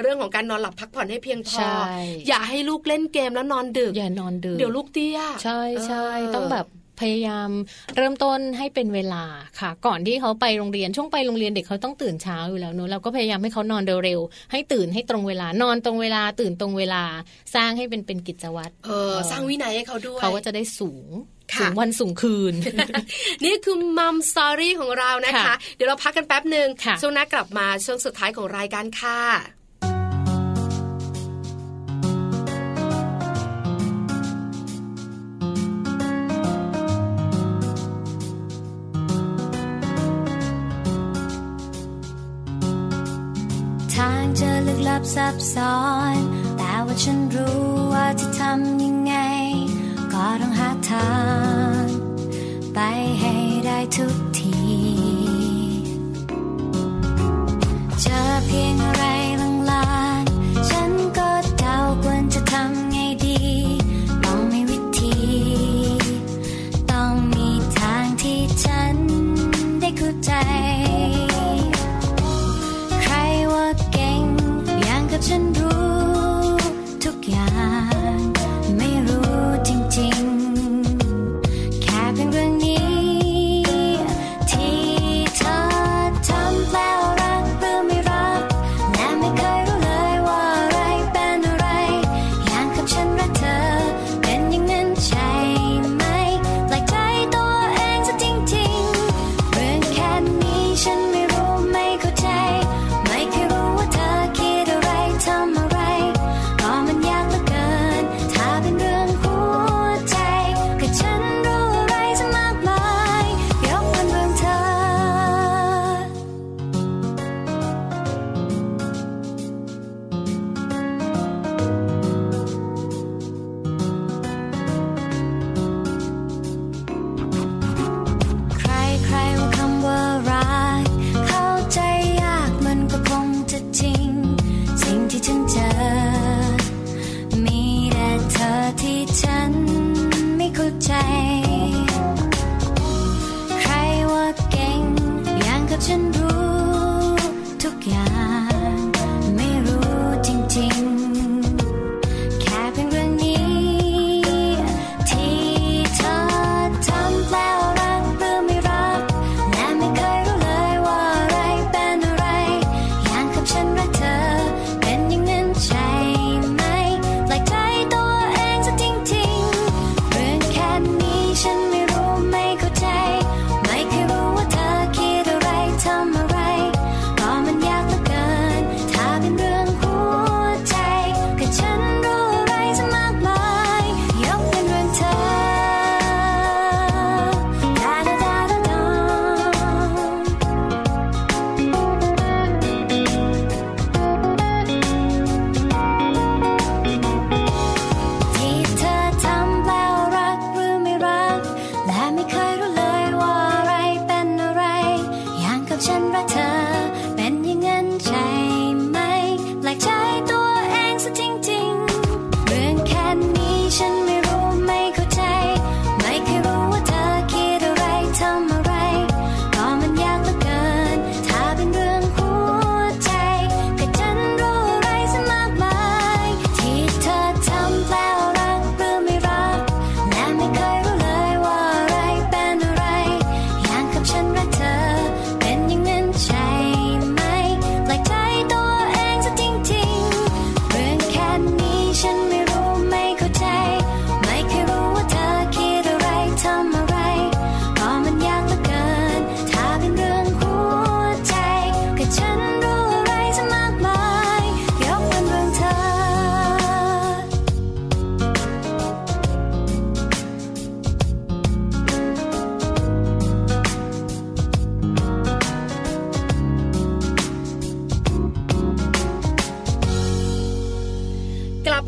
เรื่องของการนอนหลับพักผ่อนให้เพียงพออย่าให้ลูกเล่นเกมแล้วนอนดึกอย่านอนดึกเดี๋ยวลูกเตี้ยใช่ๆต้องแบบพยายามเริ่มต้นให้เป็นเวลาค่ะก่อนที่เขาไปโรงเรียนช่วงไปโรงเรียนเด็กเขาต้องตื่นเช้าอยู่แล้วเนอะเราก็พยายามให้เขานอนเร็วๆให้ตื่นให้ตรงเวลานอนตรงเวลาตื่นตรงเวลาสร้างให้เป็นกิจวัตรสร้างวินัยให้เขาด้วยเขาก็จะได้สูงวันสูงคืน นี่คือมัมสตอรี่ของเรานะคะ เดี๋ยวเราพักกันแป๊บนึง ช่วงหน้ากลับมาช่วงสุดท้ายของรายการค่ะทางจะลึกลับซับซ้อนแต่ว่าฉันรู้ว่าจะทำยังไงก็ต้องหาทางไปให้ได้ทุกทีเจอเพียงอะไรลางๆฉันก็เดาควรจะทำไงดีต้องมีวิธีต้องมีทางที่ฉันได้เข้าใจใครว่าเก่งอย่างกับฉันรู้ทุกอย่างจริงๆแค่เป็นเรื่องนี้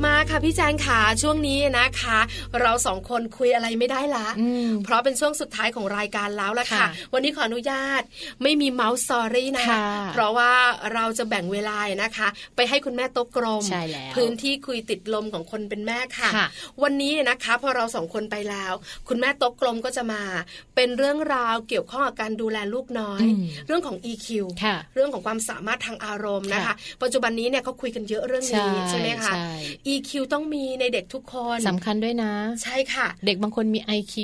มาค่ะพี่แจงขาช่วงนี้นะคะเราสองคนคุยอะไรไม่ได้ละเพราะเป็นช่วงสุดท้ายของรายการแล้วล่ะค่ะวันนี้ขออนุญาตไม่มีเมาส์สอรี่นะเพราะว่าเราจะแบ่งเวลานะคะไปให้คุณแม่โต๊ะกลมพื้นที่คุยติดลมของคนเป็นแม่ค่ะวันนี้นะคะพอเราสองคนไปแล้วคุณแม่โต๊ะกลมก็จะมาเป็นเรื่องราวเกี่ยวข้องกับการดูแลลูกน้อยเรื่องของ EQ เรื่องของความสามารถทางอารมณ์นะคะปัจจุบันนี้เนี่ยเขาคุยกันเยอะเรื่องนี้ใช่ไหมคะ EQ ต้องมีในเด็กทุกคนสำคัญด้วยนะใช่ค่ะเด็กบางคนมี IQ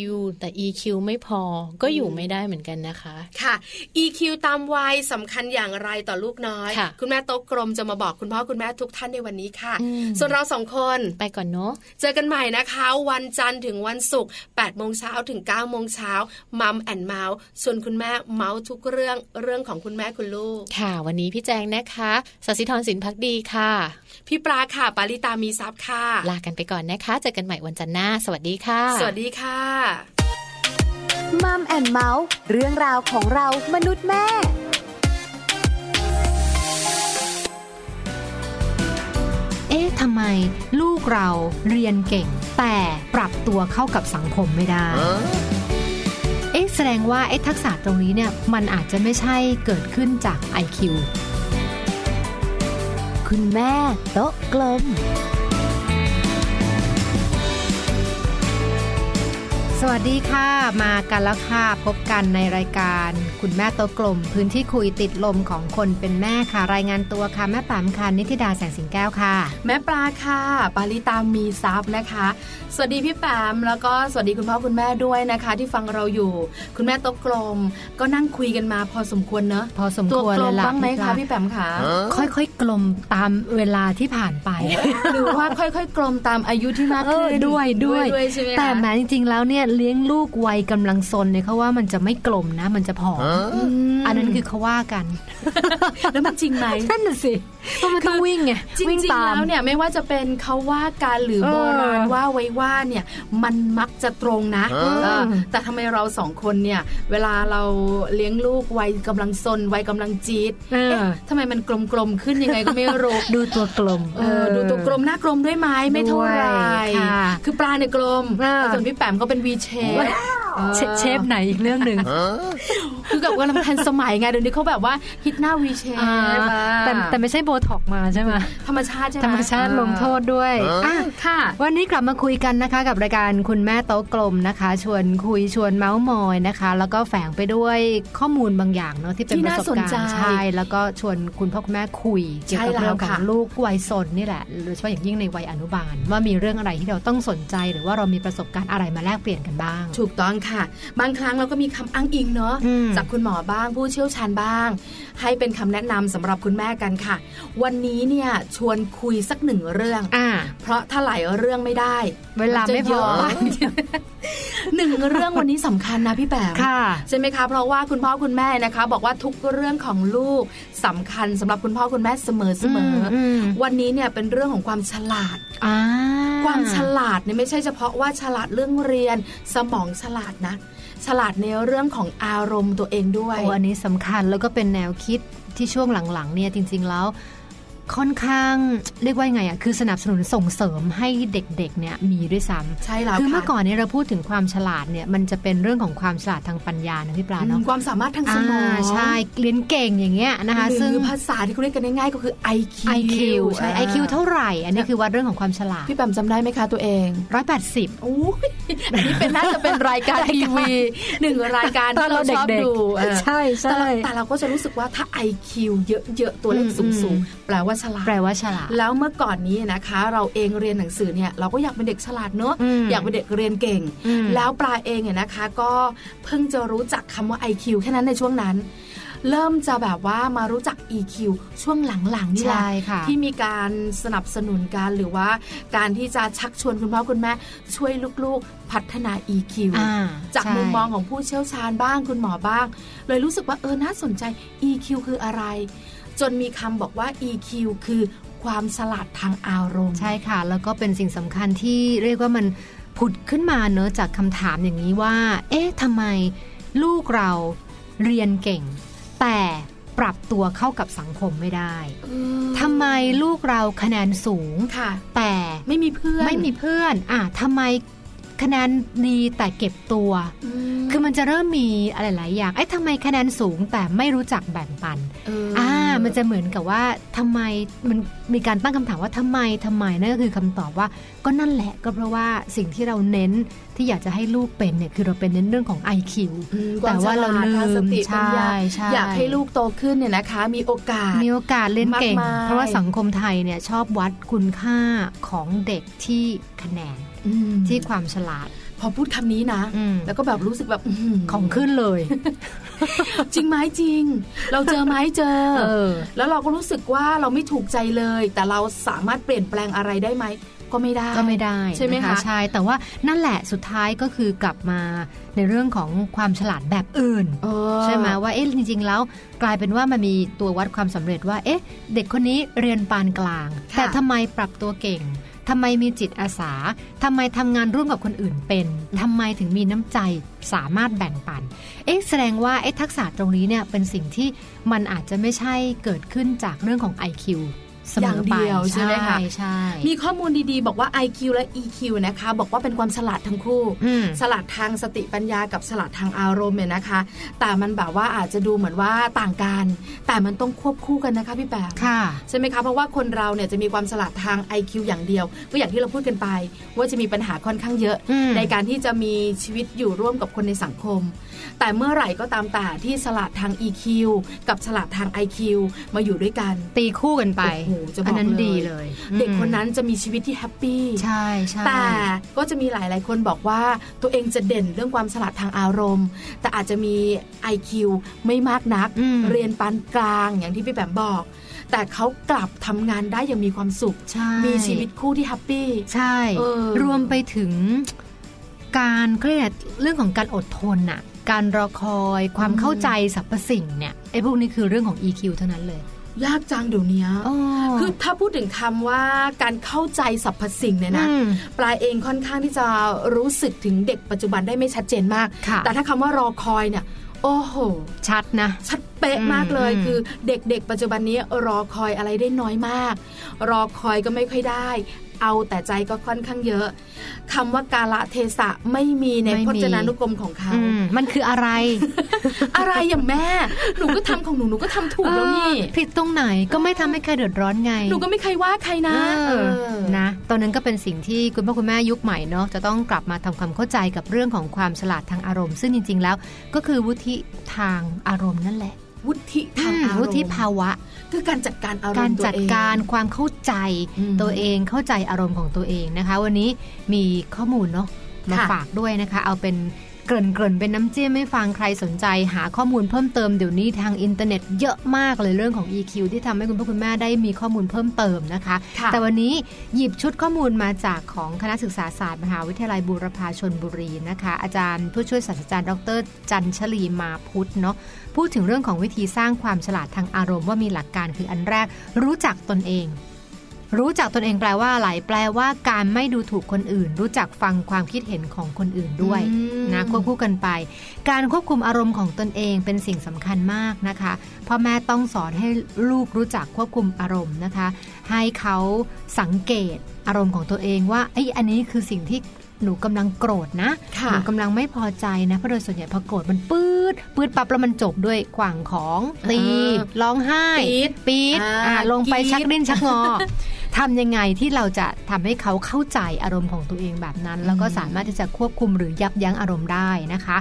แต่ EQ ไม่พอก็อยู่ไม่ได้เหมือนกันนะคะค่ะ EQ ตามวัยสำคัญอย่างไรต่อลูกน้อยคุณแม่โต๊ะกลมจะมาบอกคุณพ่อคุณแม่ทุกท่านในวันนี้ค่ะส่วนเราสองคนไปก่อนเนาะเจอกันใหม่นะคะวันจันทร์ถึงวันศุกร์ 8:00 น. ถึง 9:00 น. Mom and Mouse ส่วนคุณแม่เมาส์ทุกเรื่องของคุณแม่คุณลูกค่ะวันนี้พี่แจงนะคะศศิธร ศิลป์ภักดีค่ะพี่ปลาค่ะปาริตามีทรัพย์ค่ะลากันไปก่อนนะคะเจอกันใหม่วันจันทร์หน้าสวัสดีค่ะสวัสดีค่ะ Mom and Mouse เรื่องราวของเรามนุษย์แม่เอ๊ะทำไมลูกเราเรียนเก่งแต่ปรับตัวเข้ากับสังคมไม่ได้เอ๊ะแสดงว่าไอ้ทักษะตรงนี้เนี่ยมันอาจจะไม่ใช่เกิดขึ้นจาก IQ คุณแม่โต๊ะกลมสวัสดีค่ะมากันแล้วค่ะพบกันในรายการคุณแม่โต๊ะกลมพื้นที่คุยติดลมของคนเป็นแม่ค่ะรายงานตัวค่ะแม่ปามค่ะนิติดาแสงสิงแก้วค่ะแม่ปลาค่ะปาริตามีทรัพย์นะคะสวัสดีพี่ปามแล้วก็สวัสดีคุณพ่อคุณแม่ด้วยนะคะที่ฟังเราอยู่คุณแม่โต๊ะกลมก็นั่งคุยกันมาพอสมควรเนอะพอสมควรเลยล่ะบ้างไหมคะพี่ปามค่ะค่อยๆกลมตามเวลาที่ผ่านไปหรือว่าค่อยๆกลมตามอายุที่มากขึ้นด้วยแต่แม้จริงๆแล้วเนี่ยเลี้ยงลูกวัยกำลังซนเนี่ยเขาว่ามันจะไม่กลมนะมันจะผอมอันนั้นคือเขาว่ากันแล้วมันจริงไหมนั่นน่ะสิเพราะมันต้องวิ่งไงจริงๆแล้วเนี่ยไม่ว่าจะเป็นเขาว่ากันหรือโบราณว่าไว้ว่าเนี่ยมันมักจะตรงนะแต่ทำไมเราสองคนเนี่ยเวลาเราเลี้ยงลูกวัยกำลังซนวัยกำลังจี๊ดทำไมมันกลมๆขึ้นยังไงก็ไม่รู้ดูตัวกลมดูตัวกลมหน้ากลมด้วยไหมไม่เท่าไหร่คือปลาเนี่ยกลมส่วนพี่แปมก็เป็นวีเชฟเชฟไหนอีกเรื่องหนึ่งคือกับว่ามันทันสมัยไงเดี๋ยวนี้เขาแบบว่าฮิตหน้าวีเชฟแต่ไม่ใช่โบท็อกมาใช่ไหมธรรมชาติใช่ไหมธรรมชาติลงโทษด้วยค่ะวันนี้กลับมาคุยกันนะคะกับรายการคุณแม่โต๊ะกลมนะคะชวนคุยชวนเม้ามอยนะคะแล้วก็แฝงไปด้วยข้อมูลบางอย่างเนาะที่เป็นประสบการณ์ใช่แล้วก็ชวนคุณพ่อคุณแม่คุยเกี่ยวกับเรื่องของลูกวัยซนนี่แหละโดยเฉพาะอย่างยิ่งในวัยอนุบาลว่ามีเรื่องอะไรที่เราต้องสนใจหรือว่าเรามีประสบการณ์อะไรมาแลกเปลี่ยนกันบ้างถูกต้องค่ะบางครั้งเราก็มีคำอ้างอิงเนาะจากคุณหมอบ้างผู้เชี่ยวชาญบ้างให้เป็นคำแนะนำสำหรับคุณแม่กันค่ะวันนี้เนี่ยชวนคุยสักหนึ่งเรื่องเพราะถ้าหลายเรื่องไม่ได้เวลาไม่พอ หนึ่งเรื่องวันนี้สำคัญนะพี่แปมใช่ไหมคะเพราะว่าคุณพ่อคุณแม่นะคะบอกว่าทุกเรื่องของลูกสำคัญสำหรับคุณพ่อคุณแม่เสมอวันนี้เนี่ยเป็นเรื่องของความฉลาดความฉลาดเนี่ยไม่ใช่เฉพาะว่าฉลาดเรื่องเรียนสมองฉลาดนะฉลาดในเรื่องของอารมณ์ตัวเองด้วยอันนี้สำคัญแล้วก็เป็นแนวคิดที่ช่วงหลังๆเนี่ยจริงๆแล้วค่อนข้างเรียกว่าไงอ่ะคือสนับสนุนส่งเสริมให้เด็กๆเนี่ยมีด้วยซ้ำใช่แล้วคือเมื่อก่อนเนี่ยเราพูดถึงความฉลาดเนี่ยมันจะเป็นเรื่องของความฉลาดทางปัญญานะพี่ปลาเนาะความสามารถทางสมองใช่เรียนเก่งอย่างเงี้ยนะคะซึ่งภาษาที่เขาเรียกกันง่ายๆก็คือ IQ ใช่ IQ เท่าไหร่อันนี้คือวัดเรื่องของความฉลาดพี่แปมจำได้ไหมคะตัวเอง180โอ้ยอันนี้เป็นน่าจะเป็นรายการทีวี1รายการที่เราชอบดูใช่ๆแต่เราก็จะรู้สึกว่าถ้า IQ เยอะๆตัวเลขสูงๆแปลว่าฉลาดแล้วเมื่อก่อนนี้นะคะเราเองเรียนหนังสือเนี่ยเราก็อยากเป็นเด็กฉลาดเนอะอยากเป็นเด็กเรียนเก่งแล้วปลาเองเนี่ยนะคะก็เพิ่งจะรู้จักคำว่า IQ แค่นั้นในช่วงนั้นเริ่มจะแบบว่ามารู้จัก EQ ช่วงหลังๆนี่แหละที่มีการสนับสนุนกันหรือว่าการที่จะชักชวนคุณพ่อคุณแม่ช่วยลูกๆพัฒนา EQ จากมุมมองของผู้เชี่ยวชาญบ้างคุณหมอบ้างเลยรู้สึกว่าน่าสนใจ EQ คืออะไรจนมีคำบอกว่า EQ คือความฉลาดทางอารมณ์ใช่ค่ะแล้วก็เป็นสิ่งสำคัญที่เรียกว่ามันผุดขึ้นมาเนอะจากคำถามอย่างนี้ว่าเอ๊ะทำไมลูกเราเรียนเก่งแต่ ปรับตัวเข้ากับสังคมไม่ได้ทำไมลูกเราคะแนนสูงแต่ไม่มีเพื่อนทำไมคะแนนดีแต่เก็บตัวคือมันจะเริ่มมีอะไรหลายอย่างไอ้ทำไมคะแนนสูงแต่ไม่รู้จักแบ่งปันมันจะเหมือนกับว่าทำไมมันมีการตั้งคำถามว่าทำไมนั่นก็คือคำตอบว่าก็นั่นแหละก็เพราะว่าสิ่งที่เราเน้นที่อยากจะให้ลูกเป็นเนี่ยคือเราเป็นเน้นเรื่องของ IQ แต่ว่าเราลืมใช่อยากให้ลูกโตขึ้นเนี่ยนะคะมีโอกาสเรียนเก่งเพราะว่าสังคมไทยเนี่ยชอบวัดคุณค่าของเด็กที่คะแนนที่ความฉลาดพอพูดคำนี้นะแล้วก็แบบรู้สึกแบบของขึ้นเลย จริงไหมจริงเราเจอไหมเจอแล้วเราก็รู้สึกว่าเราไม่ถูกใจเลยแต่เราสามารถเปลี่ยนแปลงอะไรได้ไหมก็ไม่ได้ใช่ไหมคะใช่แต่ว่านั่นแหละสุดท้ายก็คือกลับมาในเรื่องของความฉลาดแบบอื่นใช่ไหมว่าเอ๊ะจริงๆแล้วกลายเป็นว่ามันมีตัววัดความสำเร็จว่าเอ๊ะเด็กคนนี้เรียนปานกลางแต่ทำไมปรับตัวเก่งทำไมมีจิตอาสาทำไมทำงานร่วมกับคนอื่นเป็นทำไมถึงมีน้ำใจสามารถแบ่งปันเอ๊ะแสดงว่าไอ้ทักษะตรงนี้เนี่ยเป็นสิ่งที่มันอาจจะไม่ใช่เกิดขึ้นจากเรื่องของ IQอย่างเดียวใช่ไหมคะมีข้อมูลดีๆบอกว่า IQ และ EQ นะคะบอกว่าเป็นความฉลาดทั้งคู่ฉลาดทางสติปัญญากับฉลาดทางอารมณ์เนี่ยนะคะแต่มันแบบว่าอาจจะดูเหมือนว่าต่างกันแต่มันต้องควบคู่กันนะคะพี่แปมใช่ไหมคะเพราะว่าคนเราเนี่ยจะมีความฉลาดทาง IQ อย่างเดียวก็อย่างที่เราพูดกันไปว่าจะมีปัญหาค่อนข้างเยอะในการที่จะมีชีวิตอยู่ร่วมกับคนในสังคมแต่เมื่อไหร่ก็ตามแต่ที่ฉลาดทาง EQ กับฉลาดทาง IQ มาอยู่ด้วยกันตีคู่กันไปอันนั้นดีเลยเด็กคนนั้นจะมีชีวิตที่แฮปปี้ใช่ๆแต่ก็จะมีหลายๆคนบอกว่าตัวเองจะเด่นเรื่องความฉลาดทางอารมณ์แต่อาจจะมี IQ ไม่มากนักเรียนปานกลางอย่างที่พี่แบมบอกแต่เขากลับทำงานได้อย่างมีความสุขมีชีวิตคู่ที่แฮปปี้ใช่รวมไปถึงการเครียดเรื่องของการอดทนน่ะการรอคอยความเข้าใจสรรพสิ่งเนี่ยไอ้พวกนี้คือเรื่องของ EQ เท่านั้นเลยยากจังเดี๋ยวนี้คือถ้าพูดถึงคำว่าการเข้าใจสรรพสิ่งเนี่ยนะปลายเองค่อนข้างที่จะรู้สึกถึงเด็กปัจจุบันได้ไม่ชัดเจนมากแต่ถ้าคำว่ารอคอยเนี่ยโอ้โหชัดนะชัดเป๊ะมากเลยคือเด็กๆปัจจุบันนี้รอคอยอะไรได้น้อยมากรอคอยก็ไม่ค่อยได้เอาแต่ใจก็ค่อนข้างเยอะคำว่ากาลเทศะไม่มีในพจนานุกรมของเขามันคืออะไร อะไรอย่างแม่หนูก็ทำของหนูก็ทำถูกแล้วนี่ผิดตรงไหนก็ไม่ทำให้ใครเดือดร้อนไงหนูก็ไม่เคยว่าใครนะนะตอนนั้นก็เป็นสิ่งที่คุณพ่อคุณแม่ยุคใหม่เนาะจะต้องกลับมาทำความเข้าใจกับเรื่องของความฉลาดทางอารมณ์ซึ่งจริงๆแล้วก็คือวุฒิทางอารมณ์นั่นแหละวุฒิทางอารมณ์วุฒิภาวะคือการจัดการอารมณ์ตัวเองการจัดการความเข้าใจตัวเองเข้าใจอารมณ์ของตัวเองนะคะวันนี้มีข้อมูลเนาะมาฝากด้วยนะคะเอาเป็นเกริ่นเป็นน้ำจิ้มให้ฟังใครสนใจหาข้อมูลเพิ่มเติมเดี๋ยวนี้ทางอินเทอร์เน็ตเยอะมากเลยเรื่องของ EQ ที่ทำให้คุณพ่อคุณแม่ได้มีข้อมูลเพิ่มเติมนะคะแต่วันนี้หยิบชุดข้อมูลมาจากของคณะศึกษาศาสตร์มหาวิทยาลัยบูรพาชลบุรีนะคะอาจารย์ผู้ช่วยศาสตราจารย์ดร.จันชลีมาพุทธเนาะพูดถึงเรื่องของวิธีสร้างความฉลาดทางอารมณ์ว่ามีหลักการคืออันแรกรู้จักตนเองแปลว่าอะไรแปลว่าการไม่ดูถูกคนอื่นรู้จักฟังความคิดเห็นของคนอื่นด้วยนะควบคู่กันไปการควบคุมอารมณ์ของตนเองเป็นสิ่งสำคัญมากนะคะพ่อแม่ต้องสอนให้ลูกรู้จักควบคุมอารมณ์นะคะให้เขาสังเกตอารมณ์ของตัวเองว่าอันนี้คือสิ่งที่หนูกำลังโกรธนะหนูกำลังไม่พอใจนะเพราะโดยส่วนใหญ่พอโกรธมันปื๊ดปั๊บแล้วมันจบด้วยขวางของตีร้องไห้ปี๊ดลงไปชักดิ้นชักงอ ทำยังไงที่เราจะทำให้เขาเข้าใจอารมณ์ของตัวเองแบบนั้นแล้วก็สามารถที่จะควบคุมหรือยับยั้งอารมณ์ได้นะคะ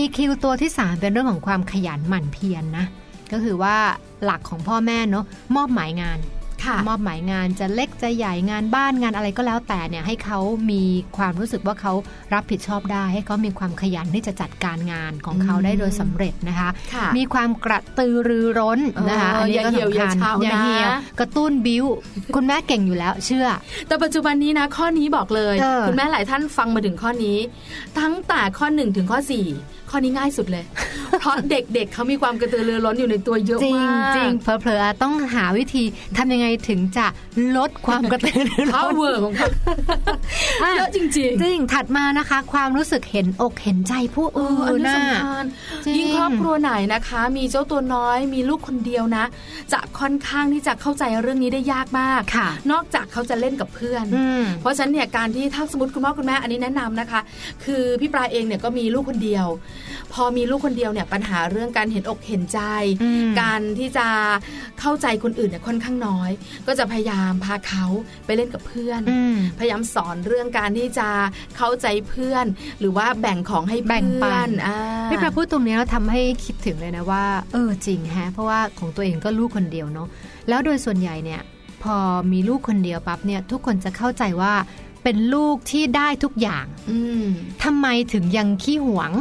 EQ ตัวที่ 3เป็นเรื่องของความขยันหมั่นเพียรนะก็คือว่าหลักของพ่อแม่เนาะมอบหมายงานจะเล็กจะใหญ่งานบ้านงานอะไรก็แล้วแต่เนี่ยให้เขามีความรู้สึกว่าเขารับผิดชอบได้ให้เขามีความขยันที่จะจัดการงานของเขาได้โดยสำเร็จนะคะมีความกระตือรือร้นนะคะอันนี้ก็สำคัญอย่าเหี่ยวกระตุ้นบิ้วคุณแม่เก่งอยู่แล้วเชื่อแต่ปัจจุบันนี้นะข้อนี้บอกเลยคุณแม่หลายท่านฟังมาถึงข้อนี้ตั้งแต่ข้อ1ถึงข้อ4 ข้อนี้ง่ายสุดเลยเพราะเด็กๆเขามีความกระตือรือร้นอยู่ในตัวเยอะมากจริงๆเผลอๆต้องหาวิธีทำยังไงถึงจะลดความกระตือรือร้นเวอร์ของเขาเยอะจริงๆจริงถัดมานะคะความรู้สึกเห็นอกเห็นใจผู้อื่นน่ะยิ่งครอบครัวไหนนะคะมีเจ้าตัวน้อยมีลูกคนเดียวนะจะค่อนข้างที่จะเข้าใจเรื่องนี้ได้ยากมากนอกจากเขาจะเล่นกับเพื่อนเพราะฉะนั้นเนี่ยการที่ถ้าสมมติคุณพ่อคุณแม่อันนี้แนะนำนะคะคือพี่ปลาเองเนี่ยก็มีลูกคนเดียวพอมีลูกคนเดียวเนี่ยปัญหาเรื่องการเห็นอกเห็นใจการที่จะเข้าใจคนอื่นเนี่ยค่อนข้างน้อยก็จะพยายามพาเขาไปเล่นกับเพื่อนพยายามสอนเรื่องการที่จะเข้าใจเพื่อนหรือว่าแบ่งของให้เพื่อนพี่ปลาพูดตรงนี้แล้วทำให้คิดถึงเลยนะว่าจริงฮะเพราะว่าของตัวเองก็ลูกคนเดียวเนาะแล้วโดยส่วนใหญ่เนี่ยพอมีลูกคนเดียวปั๊บเนี่ยทุกคนจะเข้าใจว่าเป็นลูกที่ได้ทุกอย่างทำไมถึงยังขี้หวง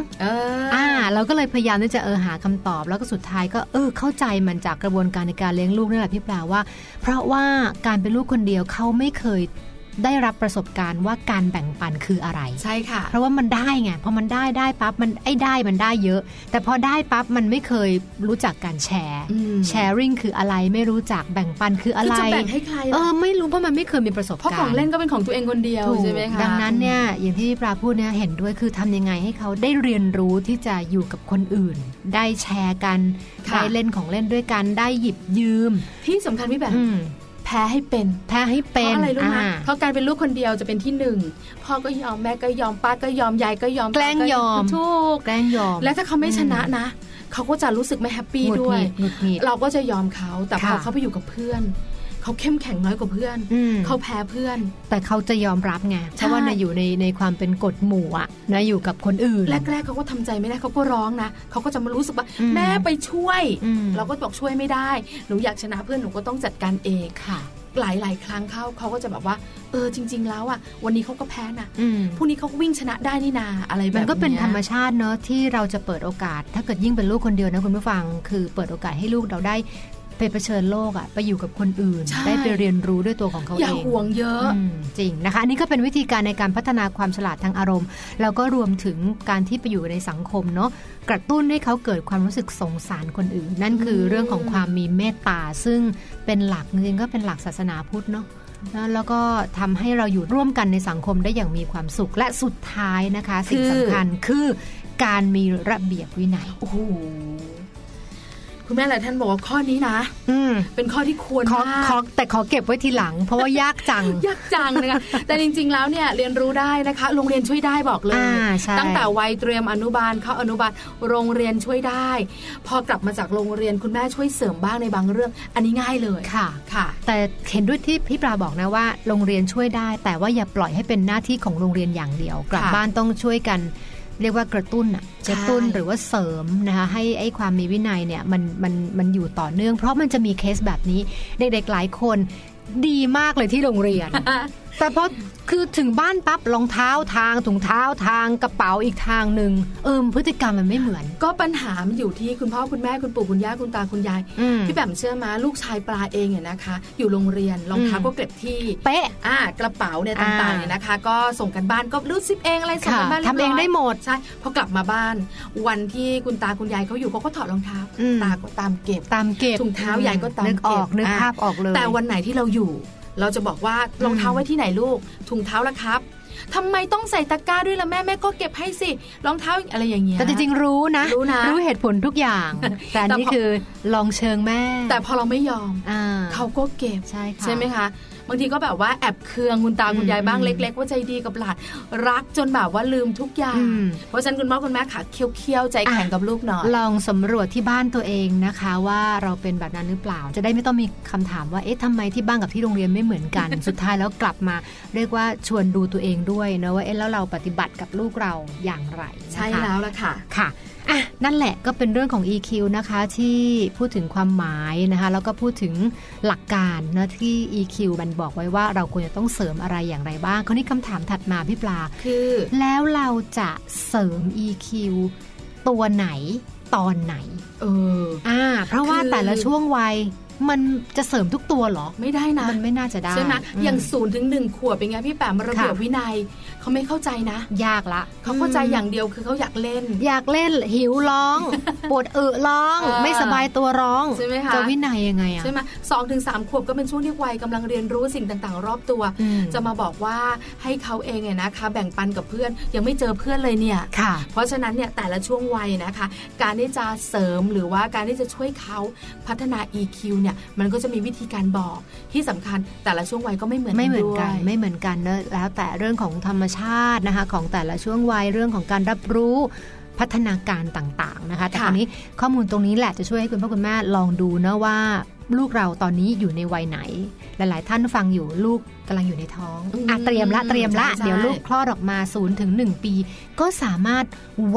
เราก็เลยพยายามที่จะหาคำตอบแล้วก็สุดท้ายก็เข้าใจมันจากกระบวนการในการเลี้ยงลูกนั่นแหละพี่ปลาว่าเพราะว่าการเป็นลูกคนเดียวเขาไม่เคยได้รับประสบการณ์ว่าการแบ่งปันคืออะไรใช่ค่ะเพราะว่ามันได้ไงพอมันได้ปั๊บมันมันได้เยอะแต่พอได้ปั๊บมันไม่เคยรู้จักการแชร์แชร์ริ่งคืออะไรไม่รู้จักแบ่งปันคืออะไรจะแบ่งให้ใครไม่รู้เพราะมันไม่เคยมีประสบการณ์เพราะของเล่นก็เป็นของตัวเองคนเดียวใช่ไหมคะดังนั้นเนี่ยอย่างที่ปลาพูดเนี่ยเห็นด้วยคือทำยังไงให้เขาได้เรียนรู้ที่จะอยู่กับคนอื่นได้แชร์กันได้เล่นของเล่นด้วยกันได้หยิบยืมที่สำคัญพี่แบบแพ้ให้เป็นอะไรรู้ไหมเพราะการเป็นลูกคนเดียวจะเป็นที่หนึ่งพ่อก็ยอมแม่ก็ยอมป้าก็ยอมยายก็ยอมแกล้งยอมถูกแกล้งยอมและถ้าเขาไม่ชนะนะเขาก็จะรู้สึกไม่แฮปปี้ด้วยเราก็จะยอมเขาแต่พอเขาไปอยู่กับเพื่อนเขาเข้มแข็งน้อยกว่าเพื่อนเขาแพ้เพื่อนแต่เขาจะยอมรับไงเพราะว่าอยู่ในความเป็นกฎหมู่อะนะอยู่กับคนอื่นแรกๆเขาก็ทำใจไม่ได้เขาก็ร้องนะเขาก็จะมารู้สึกว่าแม่ไปช่วยเราก็บอกช่วยไม่ได้หนูอยากชนะเพื่อนหนูก็ต้องจัดการเองค่ะหลายๆครั้งเขาก็จะแบบว่าจริงๆแล้วอ่ะวันนี้เขาก็แพ้นะพรุ่งนี้เขาก็วิ่งชนะได้นี่นาอะไรแบบนี้มันก็เป็นธรรมชาติเนอะที่เราจะเปิดโอกาสถ้าเกิดยิ่งเป็นลูกคนเดียวนะคุณผู้ฟังคือเปิดโอกาสให้ลูกเราได้ไปเผชิญโลกอ่ะไปอยู่กับคนอื่นได้ไปเรียนรู้ด้วยตัวของเขาเองอย่าห่วงเยอะจริงนะคะอันนี้ก็เป็นวิธีการในการพัฒนาความฉลาดทางอารมณ์แล้วก็รวมถึงการที่ไปอยู่ในสังคมเนาะกระตุ้นให้เขาเกิดความรู้สึกสงสารคนอื่นนั่นคือเรื่องของความมีเมตตาซึ่งเป็นหลักจริงๆก็เป็นหลักศาสนาพุทธเนาะแล้วก็ทำให้เราอยู่ร่วมกันในสังคมได้อย่างมีความสุขและสุดท้ายนะคะสิ่งสำคัญคือการมีระเบียบวินัยโอ้โหคุณแม่หลายท่านบอกว่าข้อนี้นะเป็นข้อที่ควรมากแต่ขอเก็บไว้ทีหลังเพราะว่ายากจัง ยากจังนะคะแต่จริงๆแล้วเนี่ยเรียนรู้ได้นะคะโรงเรียนช่วยได้บอกเลยตั้งแต่วัยเตรียมอนุบาลเข้าอนุบาลโรงเรียนช่วยได้พอกลับมาจากโรงเรียนคุณแม่ช่วยเสริมบ้างในบางเรื่องอันนี้ง่ายเลยค่ะค่ะแต่เห็นด้วยที่พี่ปลาบอกนะว่าโรงเรียนช่วยได้แต่ว่าอย่าปล่อยให้เป็นหน้าที่ของโรงเรียนอย่างเดียวกลับบ้านต้องช่วยกันเรียกว่ากระตุ้นหรือว่าเสริมนะคะให้ไอ้ความมีวินัยเนี่ยมันอยู่ต่อเนื่องเพราะมันจะมีเคสแบบนี้เด็กๆหลายคนดีมากเลยที่โรงเรียน แต่พอคือถึงบ้านปั๊บรองเท้าทางถุงเท้าทางกระเป๋าอีกทางนึงพฤติกรรมมันไม่เหมือนก็ปัญหามันอยู่ที่คุณพ่อคุณแม่คุณปู่คุณย่าคุณตาคุณยายพี่แบมเชื่อมาลูกชายปลาเองเนี่ยนะคะอยู่โรงเรียนรองเท้าก็เก็บที่เป๊ะกระเป๋าเนี่ยต่างๆเนี่ยนะคะก็ส่งกันบ้านก็รูดซิปเองอะไรส่งกันบ้านทำเองได้หมดใช่พอกลับมาบ้านวันที่คุณตาคุณยายเขาอยู่เขาก็ถอดรองเท้าตาก็ตามเก็บถุงเท้ายายก็ตามเก็บนึกออกนึกภาพออกเลยแต่วันไหนที่เราอยู่เราจะบอกว่ารองเท้าไว้ที่ไหนลูกถุงเท้าล่ะครับทำไมต้องใส่ตะกร้าด้วยล่ะแม่ก็เก็บให้สิรองเท้าอะไรอย่างเงี้ยแต่จริงๆรู้เหตุผลทุกอย่างแต่นี่คือลองเชิงแม่แต่พอเราไม่ยอมเขาก็เก็บใช่ไหมคะบางทีก็แบบว่าแอบเคืองคุณตาคุณยายบ้างเล็กๆว่าใจดีกับหลานรักจนแบบว่าลืมทุกอย่างเพราะฉะนั้นคุณพ่อคุณแม่ค่ะเคี้ยวๆใจแข็งกับลูกหน่อยลองสำรวจที่บ้านตัวเองนะคะว่าเราเป็นแบบนั้นหรือเปล่าจะได้ไม่ต้องมีคำถามว่าเอ๊ะทำไมที่บ้านกับที่โรงเรียนไม่เหมือนกัน สุดท้ายแล้วกลับมาเรียกว่าชวนดูตัวเองด้วยนะว่าเอ๊ะแล้วเราปฏิบัติกับลูกเราอย่างไรใช่แล้วล่ะค่ะค่ะอ่ะนั่นแหละก็เป็นเรื่องของ EQ นะคะที่พูดถึงความหมายนะคะแล้วก็พูดถึงหลักการนะที่ EQ มันบอกไว้ว่าเราควรจะต้องเสริมอะไรอย่างไรบ้างคราวนี้คำถามถัดมาพี่ปลาคือแล้วเราจะเสริม EQ ตัวไหนตอนไหนเพราะว่าแต่ละช่วงวัย มันจะเสริมทุกตัวหรอไม่ได้นะมันไม่น่าจะได้ใช่ไหมอย่าง0 ถึง 1 ขวบเป็นไงพี่แปมระเบียบวินัยเขาไม่เข้าใจนะยากละเขาเข้าใจอย่างเดียวคือเขาอยากเล่นหิวร้องปวดอึร้องไม่สบายตัวร้องจะวินัยยังไงอะใช่ไหม2 ถึง 3 ขวบก็เป็นช่วงที่วัยกำลังเรียนรู้สิ่งต่างๆรอบตัวจะมาบอกว่าให้เขาเองเนี่ยนะคะแบ่งปันกับเพื่อนยังไม่เจอเพื่อนเลยเนี่ยเพราะฉะนั้นเนี่ยแต่ละช่วงวัยนะคะการที่จะเสริมหรือว่าการที่จะช่วยเขาพัฒนา EQ เนี่ยมันก็จะมีวิธีการบอกที่สำคัญแต่ละช่วงวัยก็ไม่เหมือนกันเนอะแล้วแต่เรื่องของธรรมชาตินะคะของแต่ละช่วงวัยเรื่องของการรับรู้พัฒนาการต่างๆนะคะแต่คราวนี้ข้อมูลตรงนี้แหละจะช่วยให้คุณพ่อคุณแม่ลองดูนะว่าลูกเราตอนนี้อยู่ในวัยไหนหลายๆท่านฟังอยู่ลูกกำลังอยู่ในท้องเตรียมละเดี๋ยวลูกคลอดออกมา0 ถึง 1 ปีก็สามารถ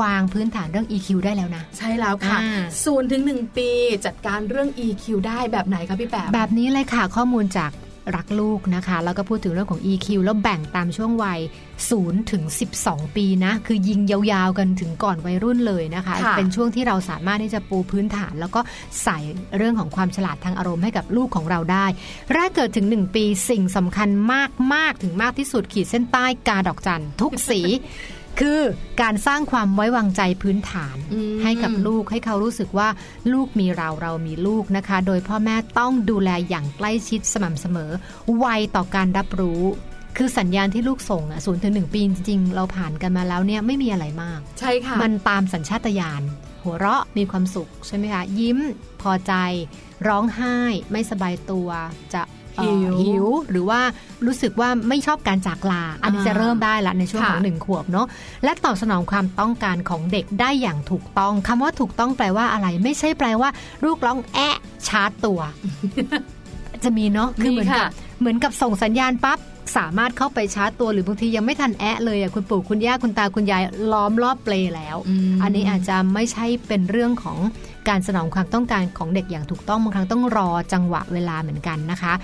วางพื้นฐานเรื่อง EQ ได้แล้วนะใช่แล้วค่ะ0 ถึง 1 ปีจัดการเรื่อง EQ ได้แบบไหนคะพี่แป๋วแบบนี้เลยค่ะข้อมูลจากรักลูกนะคะแล้วก็พูดถึงเรื่องของ EQ แล้วแบ่งตามช่วงวัย0 ถึง 12 ปีนะคือยิงยาวๆกันถึงก่อนวัยรุ่นเลยนะคะเป็นช่วงที่เราสามารถที่จะปูพื้นฐานแล้วก็ใส่เรื่องของความฉลาดทางอารมณ์ให้กับลูกของเราได้แรกเกิดถึง1 ปีสิ่งสำคัญมากๆถึงมากที่สุดขีดเส้นใต้กาดอกจันทุกสี คือการสร้างความไว้วางใจพื้นฐานให้กับลูกให้เขารู้สึกว่าลูกมีเราเรามีลูกนะคะโดยพ่อแม่ต้องดูแลอย่างใกล้ชิดสม่ำเสมอไวต่อการรับรู้คือสัญญาณที่ลูกส่งอ่ะ0 ถึง 1 ปีจริงๆเราผ่านกันมาแล้วเนี่ยไม่มีอะไรมากใช่ค่ะมันตามสัญชาตญาณหัวเราะมีความสุขใช่ไหมคะยิ้มพอใจร้องไห้ไม่สบายตัวจะหิวหรือว่ารู้สึกว่าไม่ชอบการจากลาอันนี้จะเริ่มได้ละในช่วงของ1 ขวบเนาะและตอบสนองความต้องการของเด็กได้อย่างถูกต้องคำว่าถูกต้องแปลว่าอะไรไม่ใช่แปลว่าลูกร้องแอะชาร์จตัวจะมีเนาะคือเหมือนกับส่งสัญญาณปั๊บสามารถเข้าไปชาร์จตัวหรือบางทียังไม่ทันแอะเลยอ่ะคุณปู่คุณย่าคุณตาคุณยายล้อมรอบเปลแล้วอันนี้อาจจะไม่ใช่เป็นเรื่องของการสนองความต้องการของเด็กอย่างถูกต้องบางครั้งต้องรอจังหวะเวลาเหมือนกันนะคะ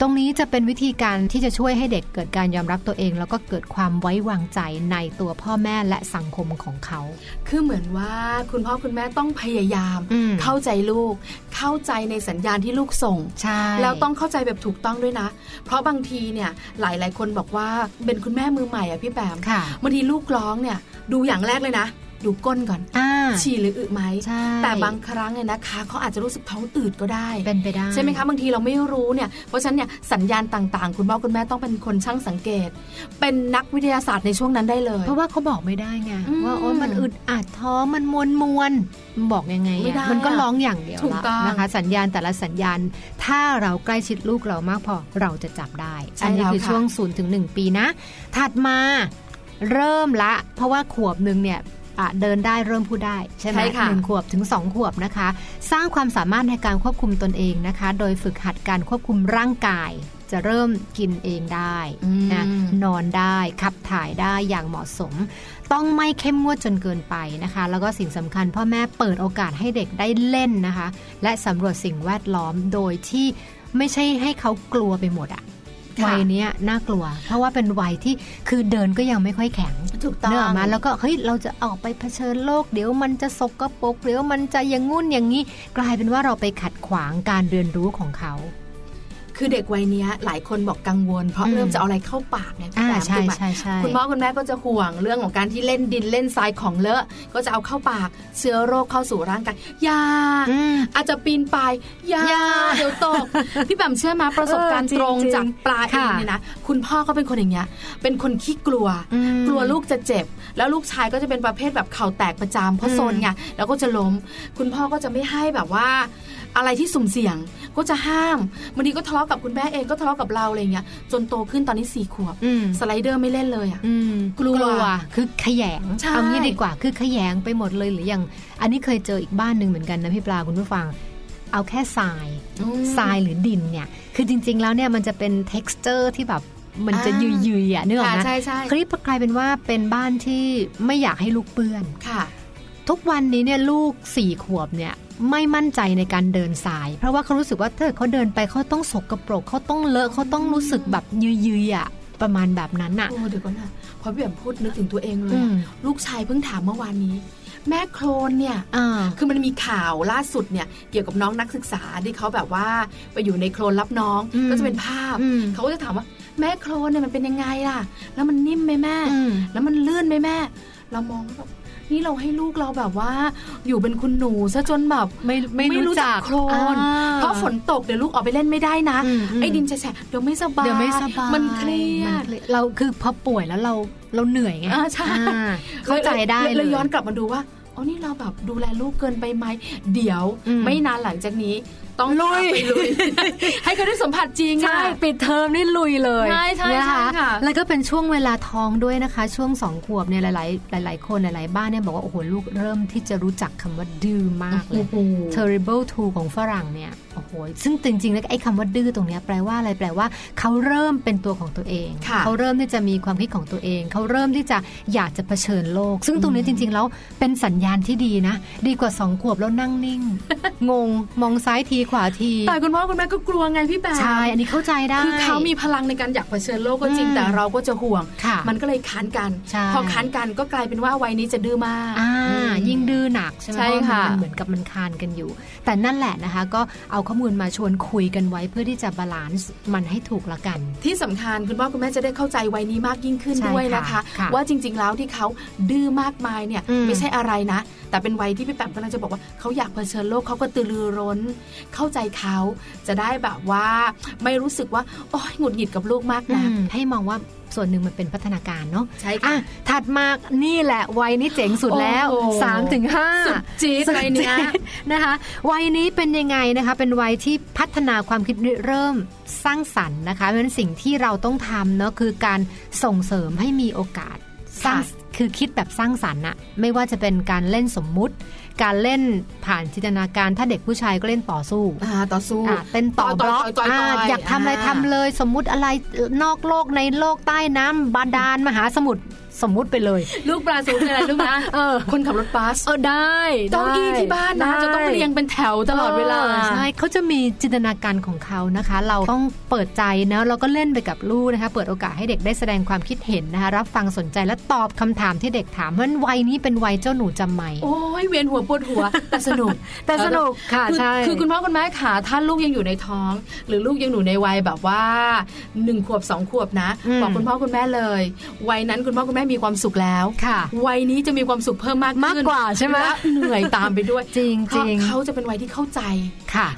ตรงนี้จะเป็นวิธีการที่จะช่วยให้เด็กเกิดการยอมรับตัวเองแล้วก็เกิดความไว้วางใจในตัวพ่อแม่และสังคมของเขาคือเหมือนว่าคุณพ่อคุณแม่ต้องพยายามเข้าใจลูกเข้าใจในสัญญาณที่ลูกส่งแล้วต้องเข้าใจแบบถูกต้องด้วยนะเพราะบางทีเนี่ยหลายๆคนบอกว่าเป็นคุณแม่มือใหม่อ่ะพี่แปมบางทีลูกร้องเนี่ยดูอย่างแรกเลยนะดูก้นก่อนฉี่หรืออึไหมแต่บางครั้งเนี่ยนะคะเขาอาจจะรู้สึกท้องอืดก็ได้เป็นไปได้ใช่ไหมคะบางทีเราไม่รู้เนี่ยเพราะฉะนั้นเนี่ยสัญญาณต่างๆคุณพ่อคุณแม่ต้องเป็นคนช่างสังเกตเป็นนักวิทยาศาสตร์ในช่วงนั้นได้เลยเพราะว่าเขาบอกไม่ได้ไงว่าโอ๊ยมันอึดอัดท้องมันมวนบอกยังไงมันก็ร้องอย่างเดียวนะคะสัญญาณแต่ละสัญญาณถ้าเราใกล้ชิดลูกเรามากพอเราจะจับได้อันนี้คือช่วง0 ถึง 1 ปีนะถัดมาเริ่มละเพราะว่าขวบ 1เนี่ยเดินได้เริ่มพูดได้ใช่ไหม1 ขวบ ถึง 2 ขวบนะคะสร้างความสามารถในการควบคุมตนเองนะคะโดยฝึกหัดการควบคุมร่างกายจะเริ่มกินเองได้นะนอนได้ขับถ่ายได้อย่างเหมาะสมต้องไม่เข้มงวดจนเกินไปนะคะแล้วก็สิ่งสำคัญพ่อแม่เปิดโอกาสให้เด็กได้เล่นนะคะและสำรวจสิ่งแวดล้อมโดยที่ไม่ใช่ให้เขากลัวไปหมดอะวัยนี้น่ากลัวเพราะว่าเป็นวัยที่คือเดินก็ยังไม่ค่อยแข็งเนื่องมาแล้วก็เฮ้ยเราจะออกไปเผชิญโลกเดี๋ยวมันจะสกปรกเดี๋ยวมันจะอย่างงุ่นอย่างนี้กลายเป็นว่าเราไปขัดขวางการเรียนรู้ของเขาคือเด็กวัยนี้หลายคนบอกกังวลเพราะเริ่มจะเอาอะไรเข้าปากเนี่ยพี่แปมถูกไหมคุณพ่อคุณแม่ก็จะห่วงเรื่องของการที่เล่นดินเล่นทรายของเลอะก็จะเอาเข้าปากเชื้อโรคเข้าสู่ร่างกายยาอาจจะปีนไปยาเดี๋ยวตกพี่แปมเชื่อมาประสบการณ์ตรงจากปลาเองเนี่ยนะคุณพ่อก็เป็นคนอย่างเงี้ยเป็นคนขี้กลัวลูกจะเจ็บแล้วลูกชายก็จะเป็นประเภทแบบเข่าแตกประจำเพราะโซนไงแล้วก็จะล้มคุณพ่อก็จะไม่ให้แบบว่าอะไรที่สุ่มเสี่ยงก็จะห้ามบางทีก็ทะเลาะกับคุณแม่เองก็ทะเลาะกับเราอะไรเงี้ยจนโตขึ้นตอนนี้4 ขวบสไลเดอร์ไม่เล่นเลยอ่ะกลัวคือขยงเอางี้ดีกว่าคือขยงไปหมดเลยหรือยังอันนี้เคยเจออีกบ้านนึงเหมือนกันนะพี่ปลาคุณผู้ฟังเอาแค่ทรายหรือดินเนี่ยคือจริงๆแล้วเนี่ยมันจะเป็น texture ที่แบบมันจะยืยๆอ่ะนึกออกนะคลิปกลายเป็นว่าเป็นบ้านที่ไม่อยากให้ลูกเปื้อนค่ะทุกวันนี้เนี่ยลูก4 ขวบเนี่ยไม่มั่นใจในการเดินสายเพราะว่าเขารู้สึกว่าถ้าเขาเดินไปเขาต้องสกปรกเขาต้องเลอะเขาต้องรู้สึกแบบยืยๆอ่ะประมาณแบบนั้นน่ะโอ้เดี๋ยวก่อนนะพอพี่แหม่มพูดนึกถึงตัวเองเลยลูกชายเพิ่งถามเมื่อวานนี้ แม่โคลนเนี่ยคือมันมีข่าวล่าสุดเนี่ยเกี่ยวกับน้องนักศึกษาที่เขาแบบว่าไปอยู่ในโคลนรับน้องก็จะเป็นภาพเขาก็จะถามว่าแม่โคลนเนี่ยมันเป็นยังไงล่ะแล้วมันนิ่มไหมแม่แล้วมันลื่นไหมแม่เรามองแบบนี่เราให้ลูกเราแบบว่าอยู่เป็นคุณหนูซะจนแบบไม่รู้จักโคลนเพราะฝนตกเดี๋ยวลูกออกไปเล่นไม่ได้นะไอ้ดินแฉะเดี๋ยวไม่สบายมันเครียดเราคือพอป่วยแล้วเราเหนื่อยไงใช่เข้าใจได้เลยย้อนกลับมาดูว่าอ๋อนี่เราแบบดูแลลูกเกินไปไหมเดี๋ยวไม่นานหลังจากนี้ต้องลุยให้เขาได้สัมผัสจริงใช่ปิดเทอมนี่ลุยเลยใช่ค่ะแล้วก็เป็นช่วงเวลาท้องด้วยนะคะช่วง2ขวบเนี่ยหลายๆคนหลายๆบ้านเนี่ยบอกว่าโอ้โหลูกเริ่มที่จะรู้จักคำว่าดื้อมากเลย terrible two ของฝรั่งเนี่ยโอ้โหซึ่งจริงๆแล้วไอ้คำว่าดื้อตรงนี้แปลว่าอะไรแปลว่าเขาเริ่มเป็นตัวของตัวเองเขาเริ่มที่จะมีความคิดของตัวเองเขาเริ่มที่จะอยากจะเผชิญโลกซึ่งตรงนี้จริงๆแล้วเป็นสัญญาณที่ดีนะดีกว่า2ขวบแล้วนั่งนิ่งงงมองซ้ายทีขวาทีแต่คุณพ่อคุณแม่ก็กลัวไงพี่แบงค์ใช่อันนี้เข้าใจได้คือเขามีพลังในการอยากเผชิญโลกก็จริงแต่เราก็จะห่วงมันก็เลยค้านกันพอค้านกันก็กลายเป็นว่าวัยนี้จะดื้อมากยิ่งดื้อหนักใช่ไหมคะมันเหมือนกับมันค้านกันอยู่แต่นั่นแหละนะคะก็เอาข้อมูลมาชวนคุยกันไว้เพื่อที่จะบาลานซ์มันให้ถูกละกันที่สำคัญคุณพ่อคุณแม่จะได้เข้าใจวัยนี้มากยิ่งขึ้นด้วยนะคะว่าจริงๆแล้วที่เขาดื้อมากมายเนี่ยไม่ใช่อะไรนะแต่เป็นวัยที่พี่แปมกำลังจะบอกว่าเขาอยากเผชิญโลกเขาก็ตื่นรือร้นเข้าใจเขาจะได้แบบว่าไม่รู้สึกว่าโอ๊ยหงุดหงิดกับลูกมากนะให้มองว่าส่วนหนึ่งมันเป็นพัฒนาการเนาะใช่ค่ะถัดมานี่แหละวัยนี้เจ๋งสุดแล้ว 3-5 สุดจี๊ดวัยนี้นะคะวัยนี้เป็นยังไงนะคะเป็นวัยที่พัฒนาความคิดเริ่มสร้างสรรค์นะคะเพราะฉะนั้นสิ่งที่เราต้องทำเนาะคือการส่งเสริมให้มีโอกาสสร้างคือคิดแบบสร้างสรรค์อะไม่ว่าจะเป็นการเล่นสมมุติการเล่นผ่านจินตนาการถ้าเด็กผู้ชายก็เล่นต่อสู้เต้นต่อบล็อกอยากทำอะไรทำเลยสมมุติอะไรนอกโลกในโลกใต้น้ำบาดาลมหาสมุทรสมมุติไปเลยลูกปลาสูงอะไรลูกนะคนขับรถบัสได้ต้องอี้ที่บ้านนะจะต้องเรียงเป็นแถวตลอดเวลาใช่เขาจะมีจินตนาการของเขานะคะเราต้องเปิดใจนะเราก็เล่นไปกับลูกนะคะเปิดโอกาสให้เด็กได้แสดงความคิดเห็นนะคะรับฟังสนใจและตอบคำถามที่เด็กถามเพราะวัยนี้เป็นวัยเจ้าหนูจำไหมโอ้ยเวียนหัวปวดหัวแต่สนุกค่ะใช่คือคุณพ่อคุณแม่ค่ะถ้าลูกยังอยู่ในท้องหรือลูกยังอยู่ในวัยแบบว่า1ขวบ2ขวบนะบอกคุณพ่อคุณแม่เลยวัยนั้นคุณพ่อคุณแม่มีความสุขแล้ววัยนี้จะมีความสุขเพิ่มมากขึ้นมากกว่าใช่ไหมเหนื่อยตามไปด้วยจริงๆเพราะเขาจะเป็นวัยที่เข้าใจ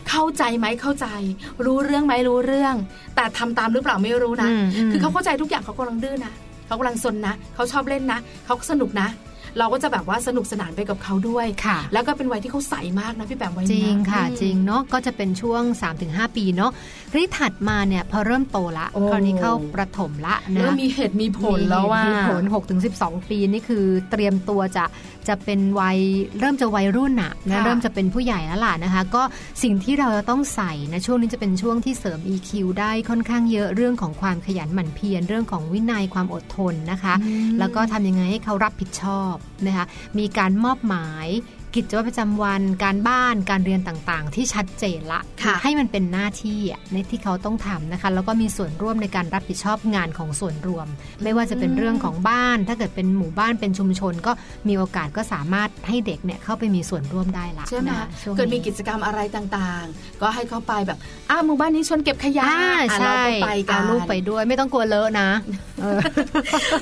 เข้าใจไหมเข้าใจรู้เรื่องไหมรู้เรื่องแต่ทำตามหรือเปล่าไม่รู้นะคือเขาเข้าใจทุกอย่างเขากำลังดื้อนะเขากำลังซนนะเขาชอบเล่นนะเขาสนุกนะเราก็จะแบบว่าสนุกสนานไปกับเขาด้วยแล้วก็เป็นวัยที่เขาใสมากนะพี่แปมวัยนี้จริงค่ะจริงเนาะก็จะเป็นช่วง 3-5 ปีเนาะที่ถัดมาเนี่ยพอเริ่มโตละคราวนี้เข้าประถมละนะเริ่มมีเหตุมีผลแล้วว่ามีผล 6-12 ปีนี่คือเตรียมตัวจะเป็นวัยเริ่มจะวัยรุ่นน่ะนะเริ่มจะเป็นผู้ใหญ่แล้วล่ะนะคะก็สิ่งที่เราจะต้องใส่นะช่วงนี้จะเป็นช่วงที่เสริม EQ ได้ค่อนข้างเยอะเรื่องของความขยันหมั่นเพียรเรื่องของวินัยความอดทนนะคะแล้วก็ทำยังไงให้เขารับผิดชอบนะคะมีการมอบหมายกิจวัตรประจำวันการบ้านการเรียนต่างๆที่ชัดเจนละให้มันเป็นหน้าที่ในที่เขาต้องทำนะคะแล้วก็มีส่วนร่วมในการรับผิดชอบงานของส่วนรวมไม่ว่าจะเป็นเรื่องของบ้านถ้าเกิดเป็นหมู่บ้านเป็นชุมชนก็มีโอกาสก็สามารถให้เด็กเนี่ยเข้าไปมีส่วนร่วมได้ละใช่ไหมเกิดมีกิจกรรมอะไรต่างๆก็ให้เขาไปแบบหมู่บ้านนี้ชวนเก็บขยะเราไปเอาลูกไปด้วยไม่ต้องกลัวเลอะนะ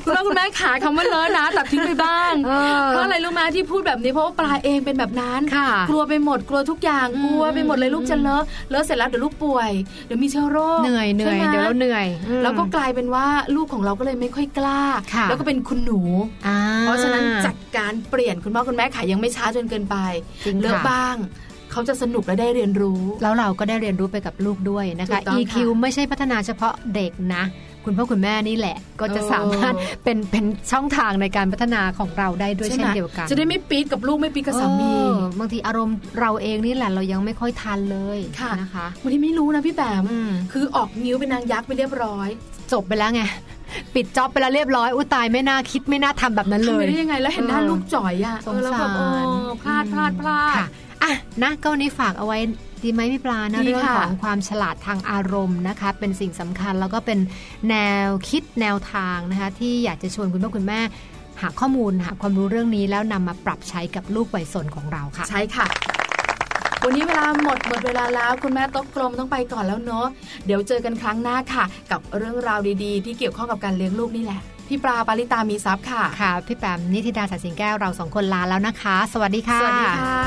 คุณพ่อคุณแม่ขาคำว่าเลอะนะตัดทิ้งไปบ้างเพราะอะไรรู้ไหมที่พูดแบบนี้เพราะว่าปลาเองเป็นแบบนั้นกลัวไปหมดกลัวทุกอย่างกลัวไปหมดเลยลูกจะเลอะเสร็จแล้วเดี๋ยวลูกป่วยเดี๋ยวมีเชื้อโรคเหนื่อยเดี๋ยวเราเหนื่อยแล้วก็กลายเป็นว่าลูกของเราก็เลยไม่ค่อยกล้าแล้วก็เป็นคุณหนูเพราะฉะนั้นจัดการเปลี่ยนคุณพ่อคุณแม่ค่ะยังไม่ช้าจนเกินไปเลอะบ้างเขาจะสนุกและได้เรียนรู้แล้วเราก็ได้เรียนรู้ไปกับลูกด้วยนะคะ EQ ไม่ใช่พัฒนาเฉพาะเด็กนะคุณพ่อคุณแม่นี่แหละก็จะสามารถเป็นช่องทางในการพัฒนาของเราได้ด้วยเช่นเดียวกันจะได้ไม่ปี๊ดกับลูกไม่ปี๊ดกับสามีบางทีอารมณ์เราเองนี่แหละเรายังไม่ค่อยทันเลยนะคะวันนี้ไม่รู้นะพี่แปมคือออกนิ้วเป็นนางยักษ์ไปเรียบร้อยจบไปแล้วไงปิดจ็อบไปแล้วเรียบร้อยตายไม่น่าคิดไม่น่าทำแบบนั้นเลยทำได้ยังไงแล้วเห็นหน้าลูกจ่อยอ่ะแล้วแบบพลาดอ่ะนะก็วันนี้ฝากเอาไว้ดีไหมพี่ปลานะเรื่องของความฉลาดทางอารมณ์นะคะเป็นสิ่งสำคัญแล้วก็เป็นแนวคิดแนวทางนะคะที่อยากจะชวนคุณพ่อคุณแม่ หาข้อมูลหาความรู้เรื่องนี้แล้วนำมาปรับใช้กับลูกวัยสนของเราค่ะใช่ค่ะวันนี้เวลาหมดเวลาแล้วคุณแม่โต๊ะกลมต้องไปก่อนแล้วเนาะเดี๋ยวเจอกันครั้งหน้าค่ะกับเรื่องราวดีๆที่เกี่ยวข้องกับการเลี้ยงลูกนี่แหละพี่ปลาปาริตามีทรัพย์ค่ะค่ะพี่แปมนิธิดาสายสิงแก้วเราสองคนลาแล้วนะคะสวัสดีค่ะสวัสดีค่ะ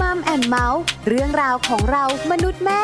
Mom and Mouse เรื่องราวของเรามนุษย์แม่